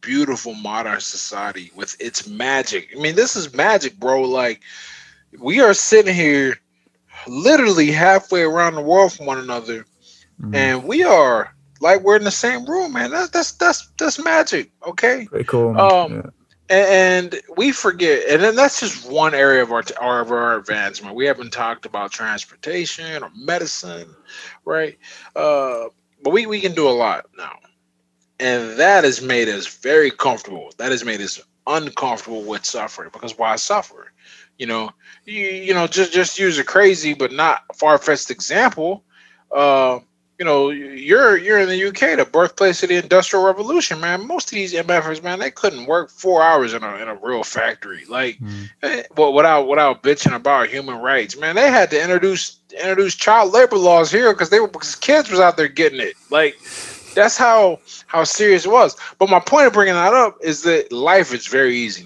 beautiful modern society with its magic. I mean, this is magic, bro. Like, we are sitting here literally halfway around the world from one another, and we are like we're in the same room, man. That's magic, okay? Pretty cool, man. And we forget, and then that's just one area of our advancement. We haven't talked about transportation or medicine, right? But we can do a lot now. And that has made us very comfortable. That has made us uncomfortable with suffering, because why suffer? You know, you know, just use a crazy but not far-fetched example. You know, you're in the UK, the birthplace of the Industrial Revolution, man. Most of these MFers, man, they couldn't work 4 hours in a real factory, like, without bitching about human rights, man. They had to introduce child labor laws here because kids was out there getting it, like. That's how serious it was. But my point of bringing that up is that life is very easy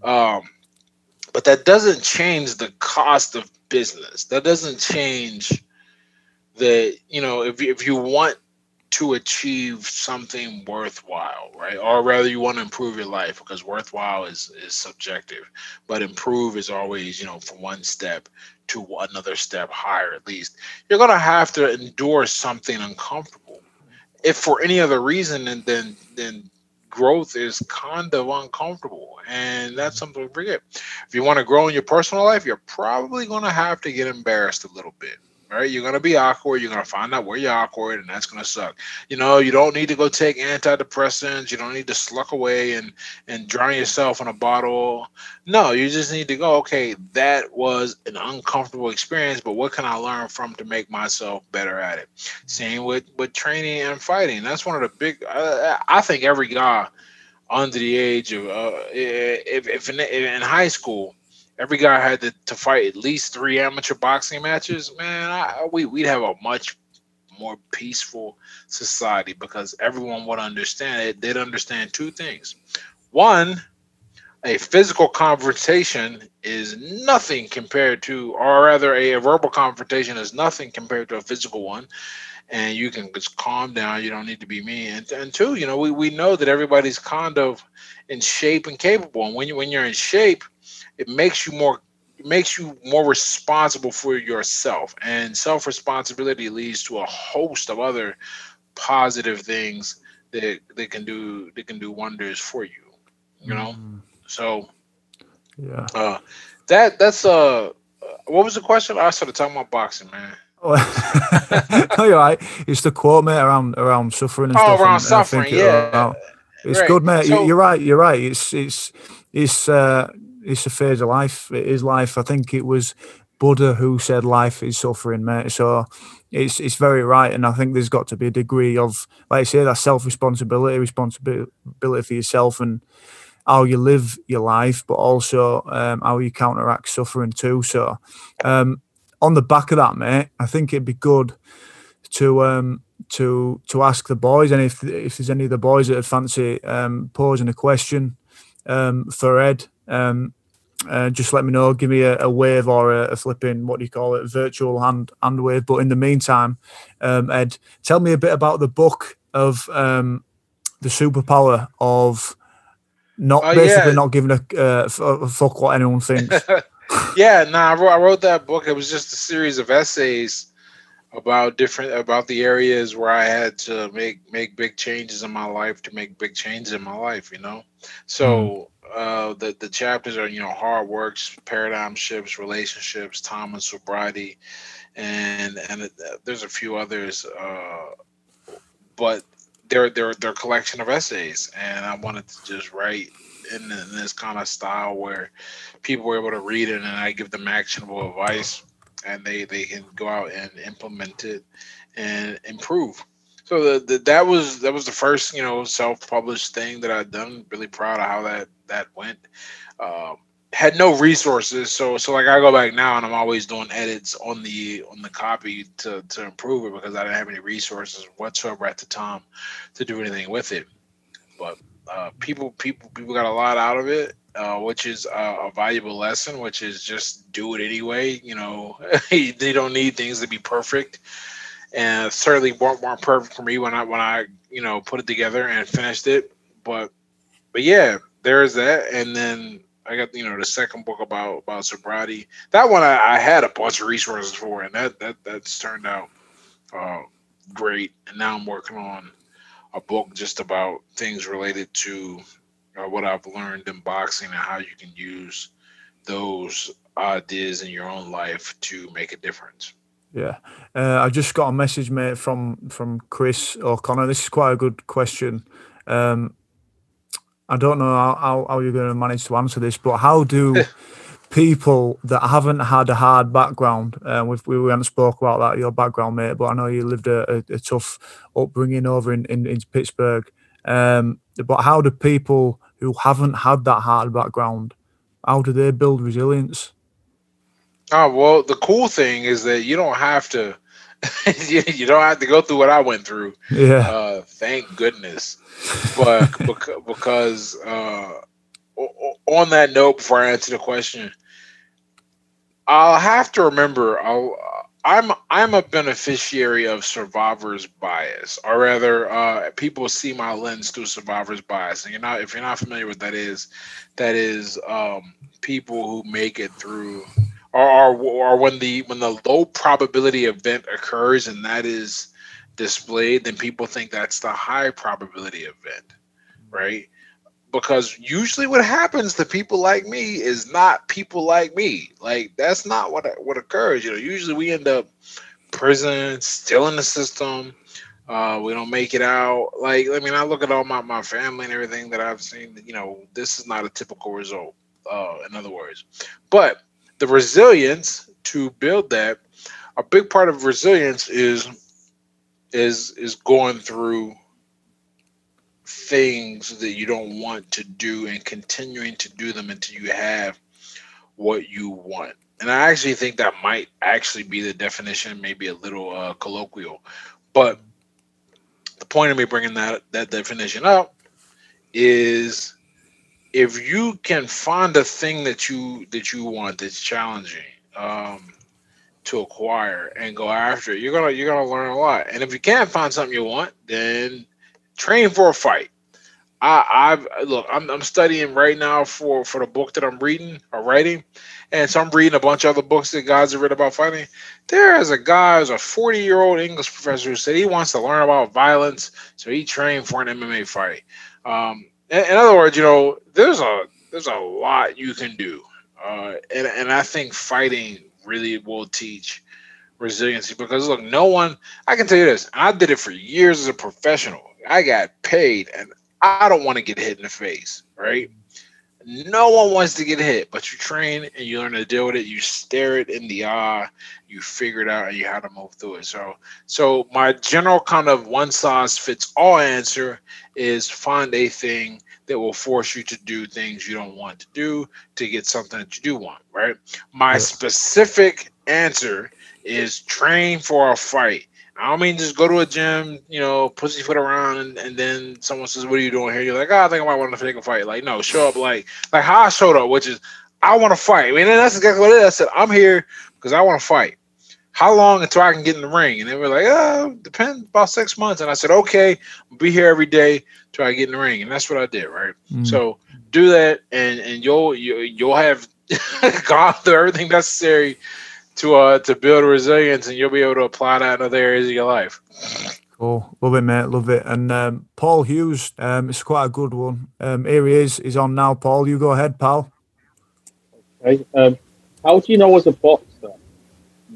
now. But that doesn't change the cost of business. That doesn't change that, you know, if you want to achieve something worthwhile, right? Or rather, you want to improve your life, because worthwhile is subjective. But improve is always, you know, from one step to another step higher, at least. You're going to have to endure something uncomfortable. If for any other reason, and then growth is kind of uncomfortable, and that's something we forget. If you want to grow in your personal life, you're probably going to have to get embarrassed a little bit, right? You're going to be awkward. You're going to find out where you're awkward, and that's going to suck. You know, you don't need to go take antidepressants. You don't need to slunk away and drown yourself in a bottle. No, you just need to go, okay, that was an uncomfortable experience, but what can I learn from to make myself better at it? Same with training and fighting. That's one of the big, I think every guy under the age of, if in high school, every guy had to fight at least 3 amateur boxing matches, man, we'd have a much more peaceful society, because everyone would understand it. They'd understand 2 things. One, a physical confrontation is nothing compared to, or rather a verbal confrontation is nothing compared to a physical one. And you can just calm down. You don't need to be mean. And 2, you know, we know that everybody's kind of in shape and capable. And when you're in shape, it makes you more makes you more responsible for yourself, and self-responsibility leads to a host of other positive things that they can do wonders for you, you know. So yeah, that's what was the question? I started talking about boxing, man. No, you're right. It's the quote, mate, around suffering and stuff. Around suffering, it's right. Good, mate. So, you're right. It's a phase of life. It is life. I think it was Buddha who said life is suffering, mate. So it's very right, and I think there's got to be a degree of, like I say, that responsibility for yourself and how you live your life, but also how you counteract suffering too. So on the back of that, mate, I think it'd be good to ask the boys, and if there's any of the boys that fancy posing a question for Ed, just let me know. Give me a wave or a flipping, what do you call it, virtual hand wave. But in the meantime, Ed, tell me a bit about the book of the superpower of not giving a fuck what anyone thinks. I wrote that book. It was just a series of essays about the areas where I had to make big changes in my life, you know. So the chapters are, you know, hard works, paradigm shifts, relationships, time and sobriety, and there's a few others, but they're a collection of essays, and I wanted to just write in this kind of style where people were able to read it, and I give them actionable advice, and they can go out and implement it and improve. So that was the first, you know, self-published thing that I'd done. Really proud of how that went. Had no resources, so like I go back now and I'm always doing edits on the copy to improve it, because I didn't have any resources whatsoever at the time to do anything with it. But people got a lot out of it, which is a valuable lesson, which is just do it anyway. You know, they don't need things to be perfect, and certainly weren't perfect for me when I you know, put it together and finished it. But yeah, there's that. And then I got, you know, the second book about sobriety. That one I had a bunch of resources for, and that's turned out great. And now I'm working on a book just about things related to what I've learned in boxing and how you can use those ideas in your own life to make a difference. Yeah. I just got a message, mate, from Chris O'Connor. This is quite a good question. I don't know how you're going to manage to answer this, but how do people that haven't had a hard background, we haven't spoke about that, your background, mate, but I know you lived a tough upbringing over in Pittsburgh. But how do people who haven't had that hard background, how do they build resilience? Oh, well, the cool thing is that you don't have to you don't have to go through what I went through. Yeah. Thank goodness. But because on that note, before I answer the question, I'll have to remember I'm a beneficiary of survivor's bias, or rather, people see my lens through survivor's bias. And if you're not familiar with that is people who make it through, or when the low probability event occurs and that is displayed, then people think that's the high probability event, right? Because usually what happens to people like me is not people like me. Like, that's not what occurs. You know, usually we end up prison, still in the system. We don't make it out. Like, I mean, I look at all my family and everything that I've seen. You know, this is not a typical result, in other words. But the resilience to build that, a big part of resilience is going through things that you don't want to do and continuing to do them until you have what you want. And I actually think that might actually be the definition, maybe a little colloquial, but the point of me bringing that definition up is, if you can find a thing that you want that's challenging to acquire and go after it, you're gonna learn a lot. And if you can't find something you want, then train for a fight. I'm studying right now for the book that I'm reading or writing, and so I'm reading a bunch of other books that guys have written about fighting. There is a guy who's a 40-year-old English professor who said he wants to learn about violence, so he trained for an MMA fight. In other words, you know, there's a lot you can do, and I think fighting really will teach resiliency, because look, no one, I can tell you this, I did it for years as a professional. I got paid, and I don't want to get hit in the face, right? No one wants to get hit, but you train and you learn to deal with it. You stare it in the eye, you figure it out, and you how to move through it. So my general kind of one-size-fits-all answer is find a thing that will force you to do things you don't want to do to get something that you do want, right? My specific answer is train for a fight. I don't mean just go to a gym, you know, pussyfoot around, and then someone says, "What are you doing here?" You're like, "Oh, I think I might want to take a fight." Like, no, show up like how I showed up, which is, I want to fight. I mean, and that's exactly what it is. I said, I'm here because I want to fight. How long until I can get in the ring? And they were like, "Oh, depends, about 6 months." And I said, "Okay, I'll be here every day till I get in the ring." And that's what I did, right? Mm-hmm. So do that, and you'll have gone through everything necessary to build resilience, and you'll be able to apply that in other areas of your life. Cool. Love it, mate. Love it. And Paul Hughes, it's quite a good one. Here he is. He's on now, Paul. You go ahead, pal. Okay. How do you know as a boxer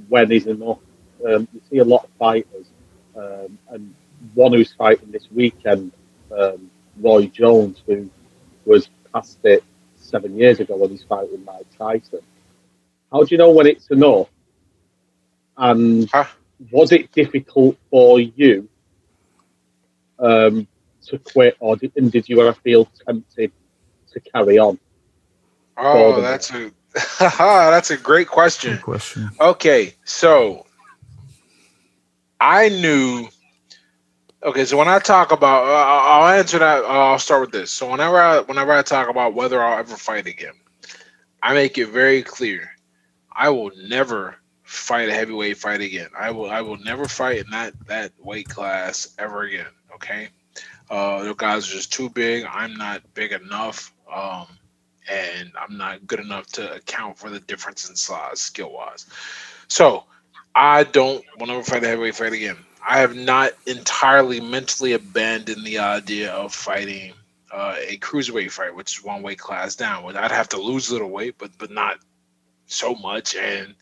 when is enough? You see a lot of fighters, and one who's fighting this weekend, Roy Jones, who was past it 7 years ago when he's fighting Mike Tyson. How do you know when it's enough? And was it difficult for you to quit, or did you ever feel tempted to carry on? Oh, that's a great question. Good question. Okay, so I knew. Okay, so when I talk about, I'll answer that. I'll start with this. So whenever I talk about whether I'll ever fight again, I make it very clear. I will never fight a heavyweight fight again. I will never fight in that weight class ever again. Okay, the guys are just too big. I'm not big enough, and I'm not good enough to account for the difference in size, skill wise. So I don't want to fight a heavyweight fight again. I have not entirely mentally abandoned the idea of fighting a cruiserweight fight, which is one weight class down. I'd have to lose a little weight, but not so much, and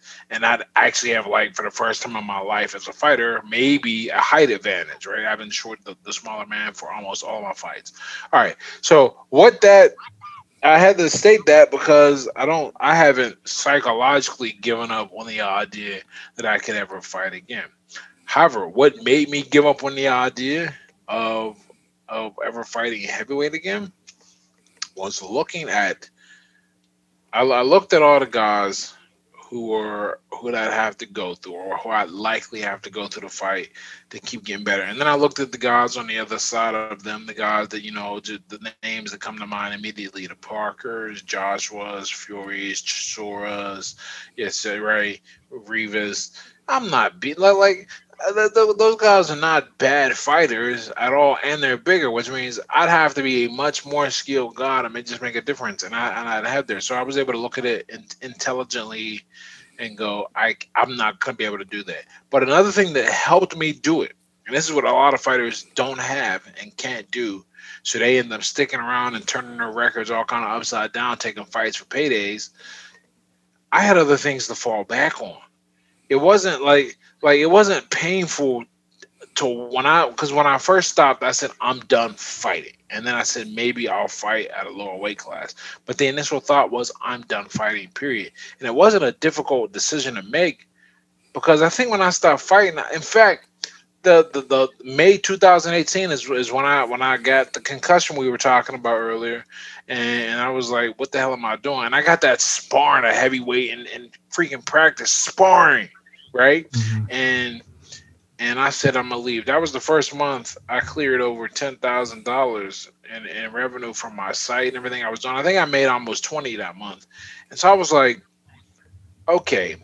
I'd actually have, like, for the first time in my life as a fighter, maybe a height advantage, right? I've been short the smaller man for almost all my fights. All right, so what that, I had to state that because I haven't psychologically given up on the idea that I could ever fight again. However, what made me give up on the idea of ever fighting heavyweight again was looking at, I looked at all the guys who I'd have to go through, or who I'd likely have to go through the fight to keep getting better. And then I looked at the guys on the other side of them, the guys that, you know, just the names that come to mind immediately, the Parkers, Joshuas, Furies, Choras, yes, right, Rivas. I'm not beat like those guys are not bad fighters at all, and they're bigger, which means I'd have to be a much more skilled guy to just make a difference, and I'd have there. So I was able to look at it intelligently and go, I'm not going to be able to do that. But another thing that helped me do it, and this is what a lot of fighters don't have and can't do, so they end up sticking around and turning their records all kind of upside down, taking fights for paydays. I had other things to fall back on. It wasn't like it wasn't painful because when I first stopped, I said, I'm done fighting. And then I said, maybe I'll fight at a lower weight class. But the initial thought was, I'm done fighting, period. And it wasn't a difficult decision to make, because I think when I stopped fighting, in fact, the May 2018 is when I got the concussion we were talking about earlier, and I was like, what the hell am I doing? And I got that sparring a heavyweight and freaking practice sparring, right? Mm-hmm. And I said, I'm gonna leave. That was the first month I cleared over $10,000 in revenue from my site and everything I was doing. I think I made almost 20 that month, and so I was like, okay.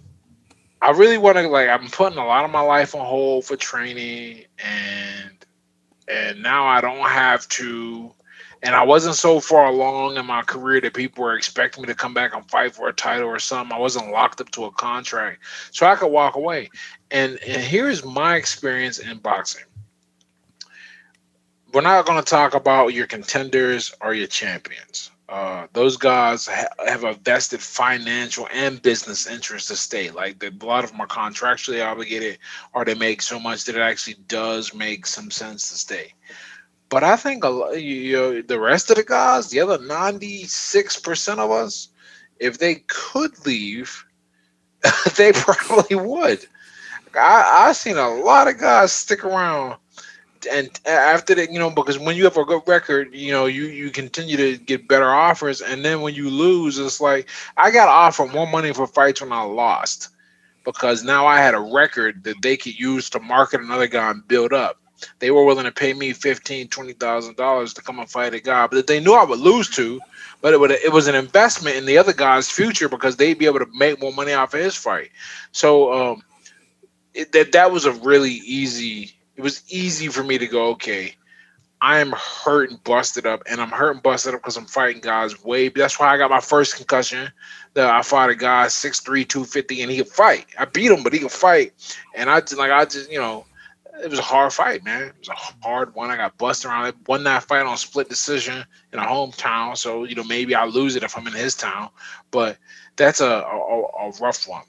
I really want to, like, I'm putting a lot of my life on hold for training, and now I don't have to And I wasn't so far along in my career that people were expecting me to come back and fight for a title or something. I wasn't locked up to a contract, so I could walk away. And here's my experience in boxing. We're not going to talk about your contenders or your champions. Those guys have a vested financial and business interest at stake. Like, a lot of them are contractually obligated, or they make so much that it actually does make some sense to stay. But I think the rest of the guys, the other 96% of us, if they could leave, they probably would. I've seen a lot of guys stick around. And after that, because when you have a good record, you continue to get better offers. And then when you lose, it's like, I got offered more money for fights when I lost, because now I had a record that they could use to market another guy and build up. They were willing to pay me $15,000, $20,000 to come and fight a guy that they knew I would lose to, but it was an investment in the other guy's future, because they'd be able to make more money off of his fight. So that was a really easy. It was easy for me to go, okay, I am hurt and busted up, and I'm hurt and busted up because I'm fighting guys way. That's why I got my first concussion. I fought a guy 6'3", 250, and he could fight. I beat him, but he could fight. And I just it was a hard fight, man. It was a hard one. I got busted around. I won that fight on split decision in a hometown. So, maybe I lose it if I'm in his town. But that's a rough one.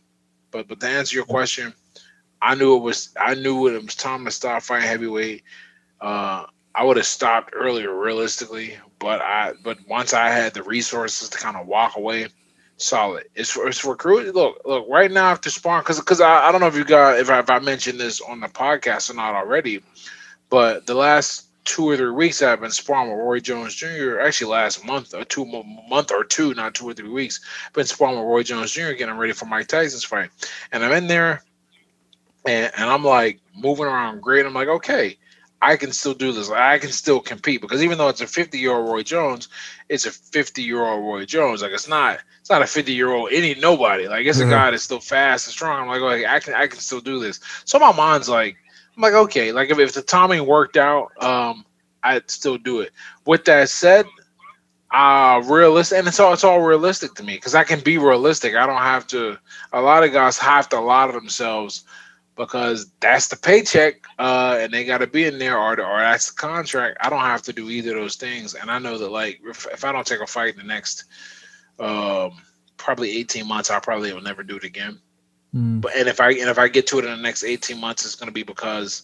But to answer your question, I knew it was time to stop fighting heavyweight. I would have stopped earlier, realistically, but once I had the resources to kind of walk away, solid. It's for crew. Look right now after sparring, because I don't know if you got if I mentioned this on the podcast or not already, but the last 2 or 3 weeks I've been sparring with Roy Jones Jr. Actually, last month or two, not 2 or 3 weeks. I've been sparring with Roy Jones Jr. getting ready for Mike Tyson's fight, and I'm in there. And I'm like moving around great. I'm like, okay, I can still do this. I can still compete, because even though it's a 50-year-old Roy Jones, it's a 50-year-old Roy Jones. Like, it's not a 50-year-old any nobody. Like, it's a guy that's still fast and strong. I'm like, okay, I can still do this. So my mind's like, I'm like, okay, like if the timing worked out, I'd still do it. With that said, realistic, and it's all realistic to me, because I can be realistic. I don't have to. A lot of guys have to lie to themselves, because that's the paycheck, and they got to be in there, or that's the contract. I don't have to do either of those things, and I know that, like, if I don't take a fight in the next probably 18 months, I probably will never do it again. But and if I get to it in the next 18 months, it's going to be because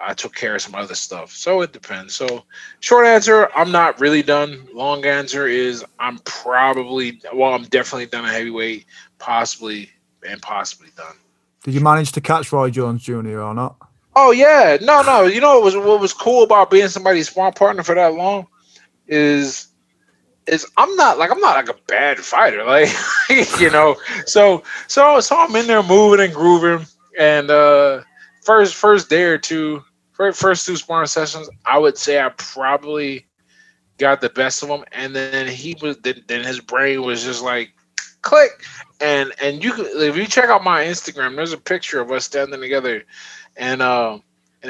I took care of some other stuff. So it depends. So short answer, I'm not really done. Long answer is I'm definitely done a heavyweight, possibly done. Did you manage to catch Roy Jones Jr. or not? Oh yeah, no. You know what was cool about being somebody's sparring partner for that long is I'm not like a bad fighter, like So I'm in there moving and grooving, and first day or two, first two sparring sessions, I would say I probably got the best of him, and then his brain was just like click. And you could, if you check out my Instagram, there's a picture of us standing together, and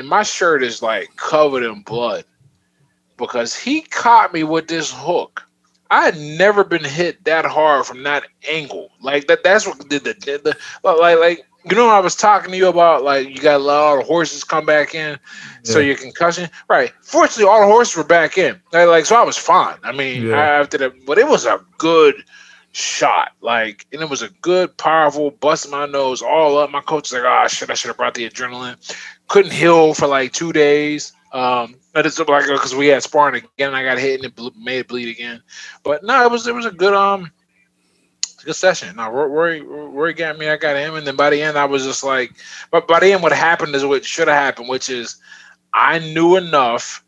my shirt is like covered in blood, because he caught me with this hook. I had never been hit that hard from that angle. Like that's what did the when I was talking to you about, like, you got to let all the horses come back in, so your concussion, right? Fortunately, all the horses were back in. Like so, I was fine. I mean, after that, but it was a good shot, like, and it was a good, powerful, busting my nose all up. My coach was like, "Oh shit, I should have brought the adrenaline." Couldn't heal for like 2 days. But it's like, because we had sparring again, and I got hit and it made it bleed again. But no, it was a good good session. Now Rory got me, I got him, and then by the end I was just like, but by the end what happened is what should have happened, which is I knew enough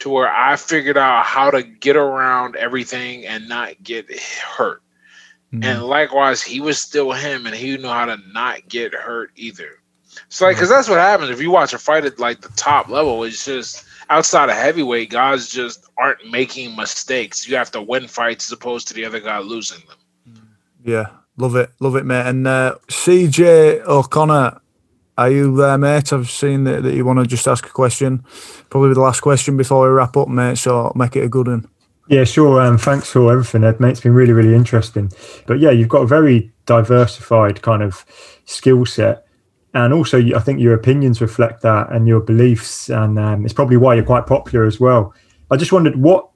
to where I figured out how to get around everything and not get hurt. And likewise, he was still him, and he knew how to not get hurt either. So, like, because that's what happens if you watch a fight at like the top level. It's just outside of heavyweight, guys just aren't making mistakes. You have to win fights as opposed to the other guy losing them. Yeah, love it, mate. And CJ O'Connor, are you there, mate? I've seen that you want to just ask a question. Probably the last question before we wrap up, mate. So make it a good one. Yeah, sure. Thanks for everything, Ed, mate. It's been really, really interesting. But yeah, you've got a very diversified kind of skill set. And also, I think your opinions reflect that and your beliefs. And it's probably why you're quite popular as well. I just wondered what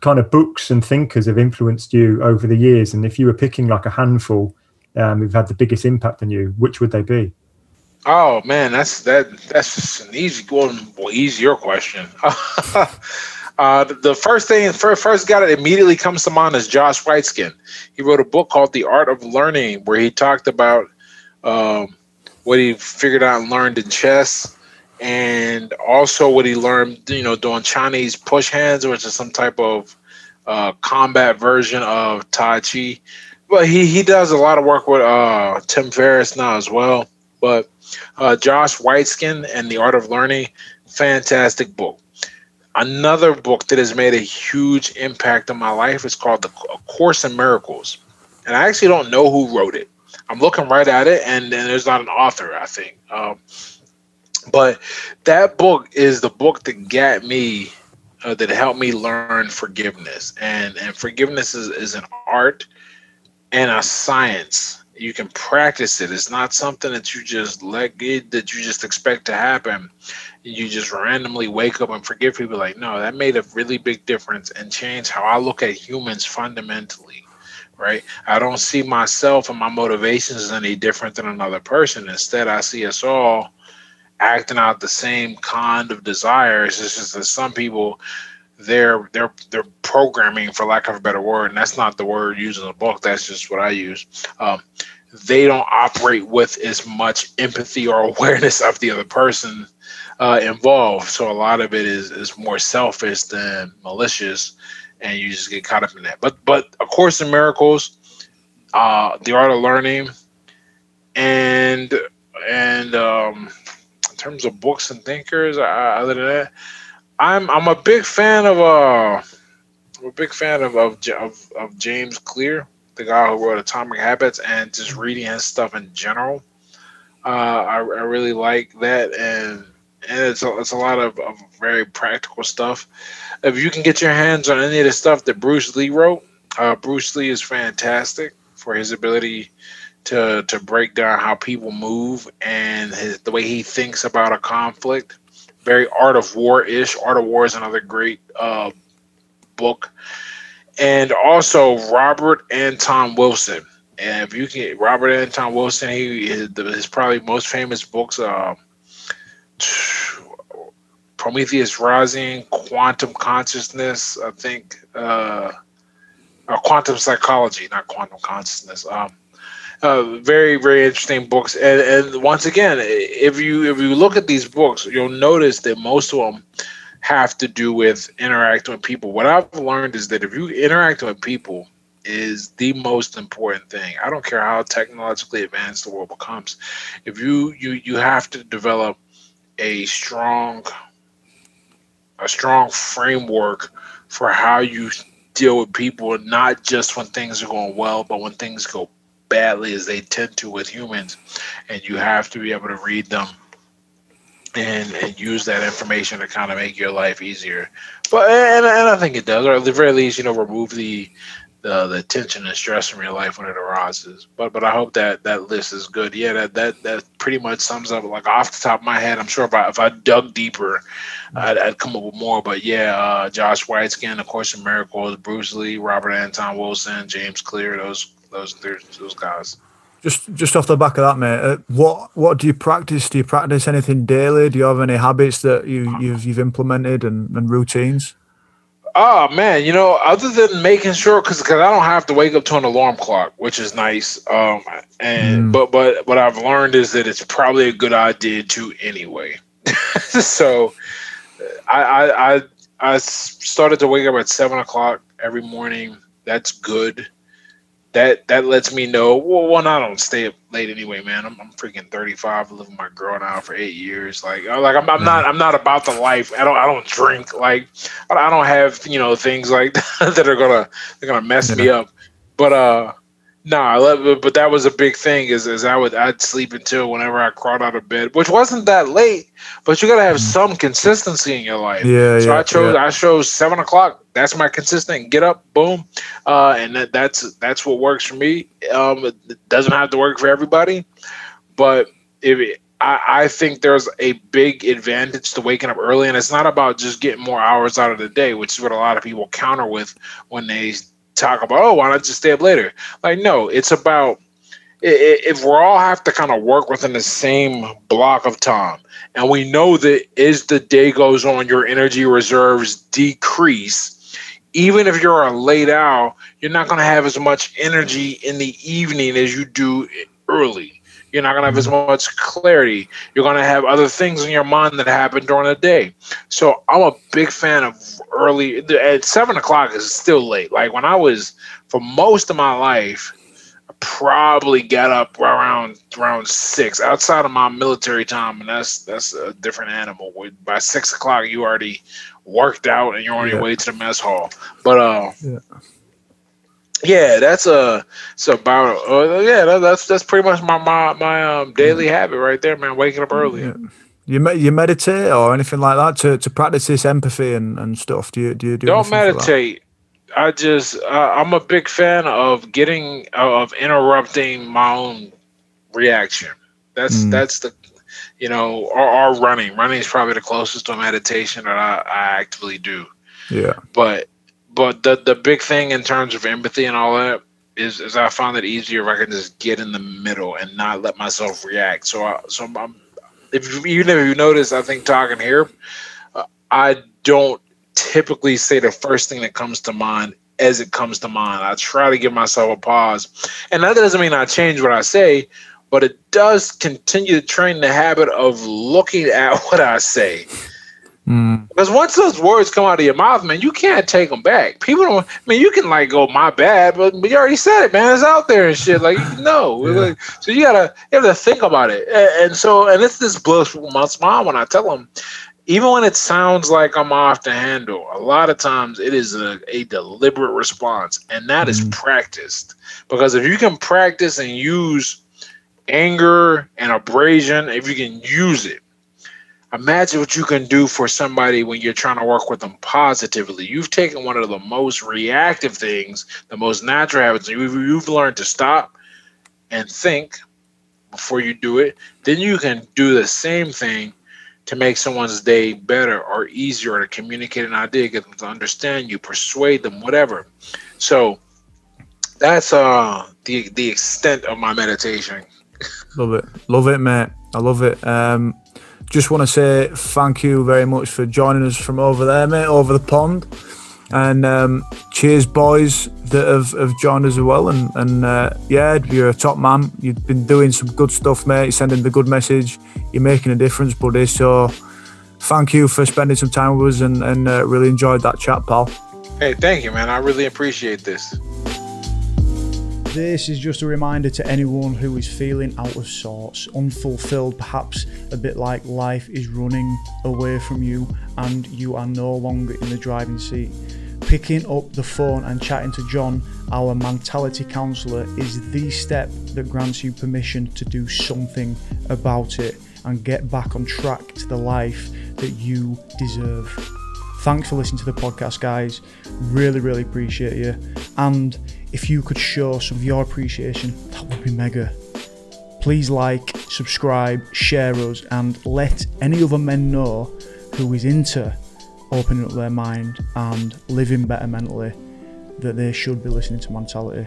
kind of books and thinkers have influenced you over the years. And if you were picking like a handful who've had the biggest impact on you, which would they be? Oh, man, that's just an easy one. Well, easier question. The first thing, first guy that immediately comes to mind is Josh Waitzkin. He wrote a book called The Art of Learning, where he talked about what he figured out and learned in chess, and also what he learned, doing Chinese push hands, which is some type of combat version of Tai Chi. But he does a lot of work with Tim Ferriss now as well. But Josh Waitzkin and The Art of Learning, fantastic book. Another book that has made a huge impact on my life is called A Course in Miracles. And I actually don't know who wrote it. I'm looking right at it, and there's not an author, I think. But that book is the book that got me, that helped me learn forgiveness. And forgiveness is an art and a science. You can practice it. It's not something that you just that you just expect to happen. You just randomly wake up and forgive people. Like, no, that made a really big difference and changed how I look at humans fundamentally, right? I don't see myself and my motivations as any different than another person. Instead, I see us all acting out the same kind of desires. It's just that some people, they're programming, for lack of a better word, and that's not the word used in the book, that's just what I use. They don't operate with as much empathy or awareness of the other person involved. So a lot of it is more selfish than malicious, and you just get caught up in that. But A Course in Miracles, The Art of Learning, and in terms of books and thinkers, other than that, I'm a big fan of of James Clear, the guy who wrote Atomic Habits, and just reading his stuff in general. I really like that, and it's a lot of very practical stuff. If you can get your hands on any of the stuff that Bruce Lee wrote, Bruce Lee is fantastic for his ability to break down how people move and the way he thinks about a conflict. Very Art of War-ish. Art of War is another great book. And also Robert Anton Wilson. And if you can, Robert Anton Wilson, his probably most famous books, Prometheus Rising, Quantum Consciousness, I think, or Quantum Psychology, not Quantum Consciousness. Very, very interesting books, and once again, if you look at these books, you'll notice that most of them have to do with interacting with people. What I've learned is that if you interact with people, is the most important thing. I don't care how technologically advanced the world becomes. If you have to develop a strong framework for how you deal with people, not just when things are going well, but when things go badly, as they tend to with humans, and you have to be able to read them and use that information to kind of make your life easier. But and I think it does, or at the very least, remove the tension and stress from your life when it arises. But I hope that list is good. Yeah, that pretty much sums up. Like off the top of my head, I'm sure if I dug deeper, I'd come up with more. But yeah, Josh Waitzkin, A Course in Miracles, Bruce Lee, Robert Anton Wilson, James Clear, those guys. Just off the back of that, mate, what do you practice? Do you practice anything daily? Do you have any habits that you've implemented and routines? Oh, man, other than making sure, because I don't have to wake up to an alarm clock, which is nice. But what I've learned is that it's probably a good idea to anyway. So I started to wake up at 7:00 every morning. That's good. That lets me know, well, I don't stay up late anyway, man. I'm freaking 35, living with my girl now for 8 years. Like I'm not about the life. I don't drink. Like I don't have things like that, that are gonna mess me up. But but that was a big thing. Is I'd sleep until whenever I crawled out of bed, which wasn't that late. But you gotta have some consistency in your life. Yeah. So I chose 7:00. that's my consistent get up, boom. And that's what works for me. It doesn't have to work for everybody, but I think there's a big advantage to waking up early, and it's not about just getting more hours out of the day, which is what a lot of people counter with when they talk about, oh, why not just stay up later? Like, no, it's about, if we all have to kind of work within the same block of time, and we know that as the day goes on, your energy reserves decrease. Even if you're a late owl, you're not going to have as much energy in the evening as you do early. You're not going to have as much clarity. You're going to have other things in your mind that happen during the day. So I'm a big fan of early. At 7 o'clock is still late. Like when I was, for most of my life, probably got up around 6 outside of my military time, and that's a different animal. By 6 o'clock you already worked out and you're on your way to the mess hall. But that's pretty much my daily habit right there, man. Waking up early. You meditate or anything like that to practice this empathy and stuff? Do you don't meditate? I just, I'm a big fan of interrupting my own reaction. That's the, or running. Running is probably the closest to meditation that I actively do. Yeah. But the big thing in terms of empathy and all that is I find it easier if I can just get in the middle and not let myself react. So I'm, if you notice, I think talking here, I don't typically say the first thing that comes to mind as it comes to mind. I try to give myself a pause, and that doesn't mean I change what I say, but it does continue to train the habit of looking at what I say. Because once those words come out of your mouth, man, you can't take them back. People don't. I mean, you can like go, my bad, but you already said it, man. It's out there and shit. Like no, like, so you have to think about it. And it's this blows my mind when I tell them. Even when it sounds like I'm off the handle, a lot of times it is a deliberate response, and that is practiced. Because if you can practice and use anger and abrasion, if you can use it, imagine what you can do for somebody when you're trying to work with them positively. You've taken one of the most reactive things, the most natural habits. You've learned to stop and think before you do it. Then you can do the same thing to make someone's day better or easier, or to communicate an idea, get them to understand you, persuade them, whatever. So that's the extent of my meditation. Love it, mate. I love it. Just want to say thank you very much for joining us from over there, mate, over the pond. And cheers, boys that have joined us as well. And you're a top man. You've been doing some good stuff, mate. You're sending the good message. You're making a difference, buddy. So thank you for spending some time with us and really enjoyed that chat, pal. Hey, thank you, man. I really appreciate this. This is just a reminder to anyone who is feeling out of sorts, unfulfilled, perhaps a bit like life is running away from you and you are no longer in the driving seat. Picking up the phone and chatting to John, our mentality counsellor, is the step that grants you permission to do something about it and get back on track to the life that you deserve. Thanks for listening to the podcast, guys. Really, really appreciate you. And if you could show some of your appreciation, that would be mega. Please like, subscribe, share us, and let any other men know who is into opening up their mind and living better mentally that they should be listening to Mentality.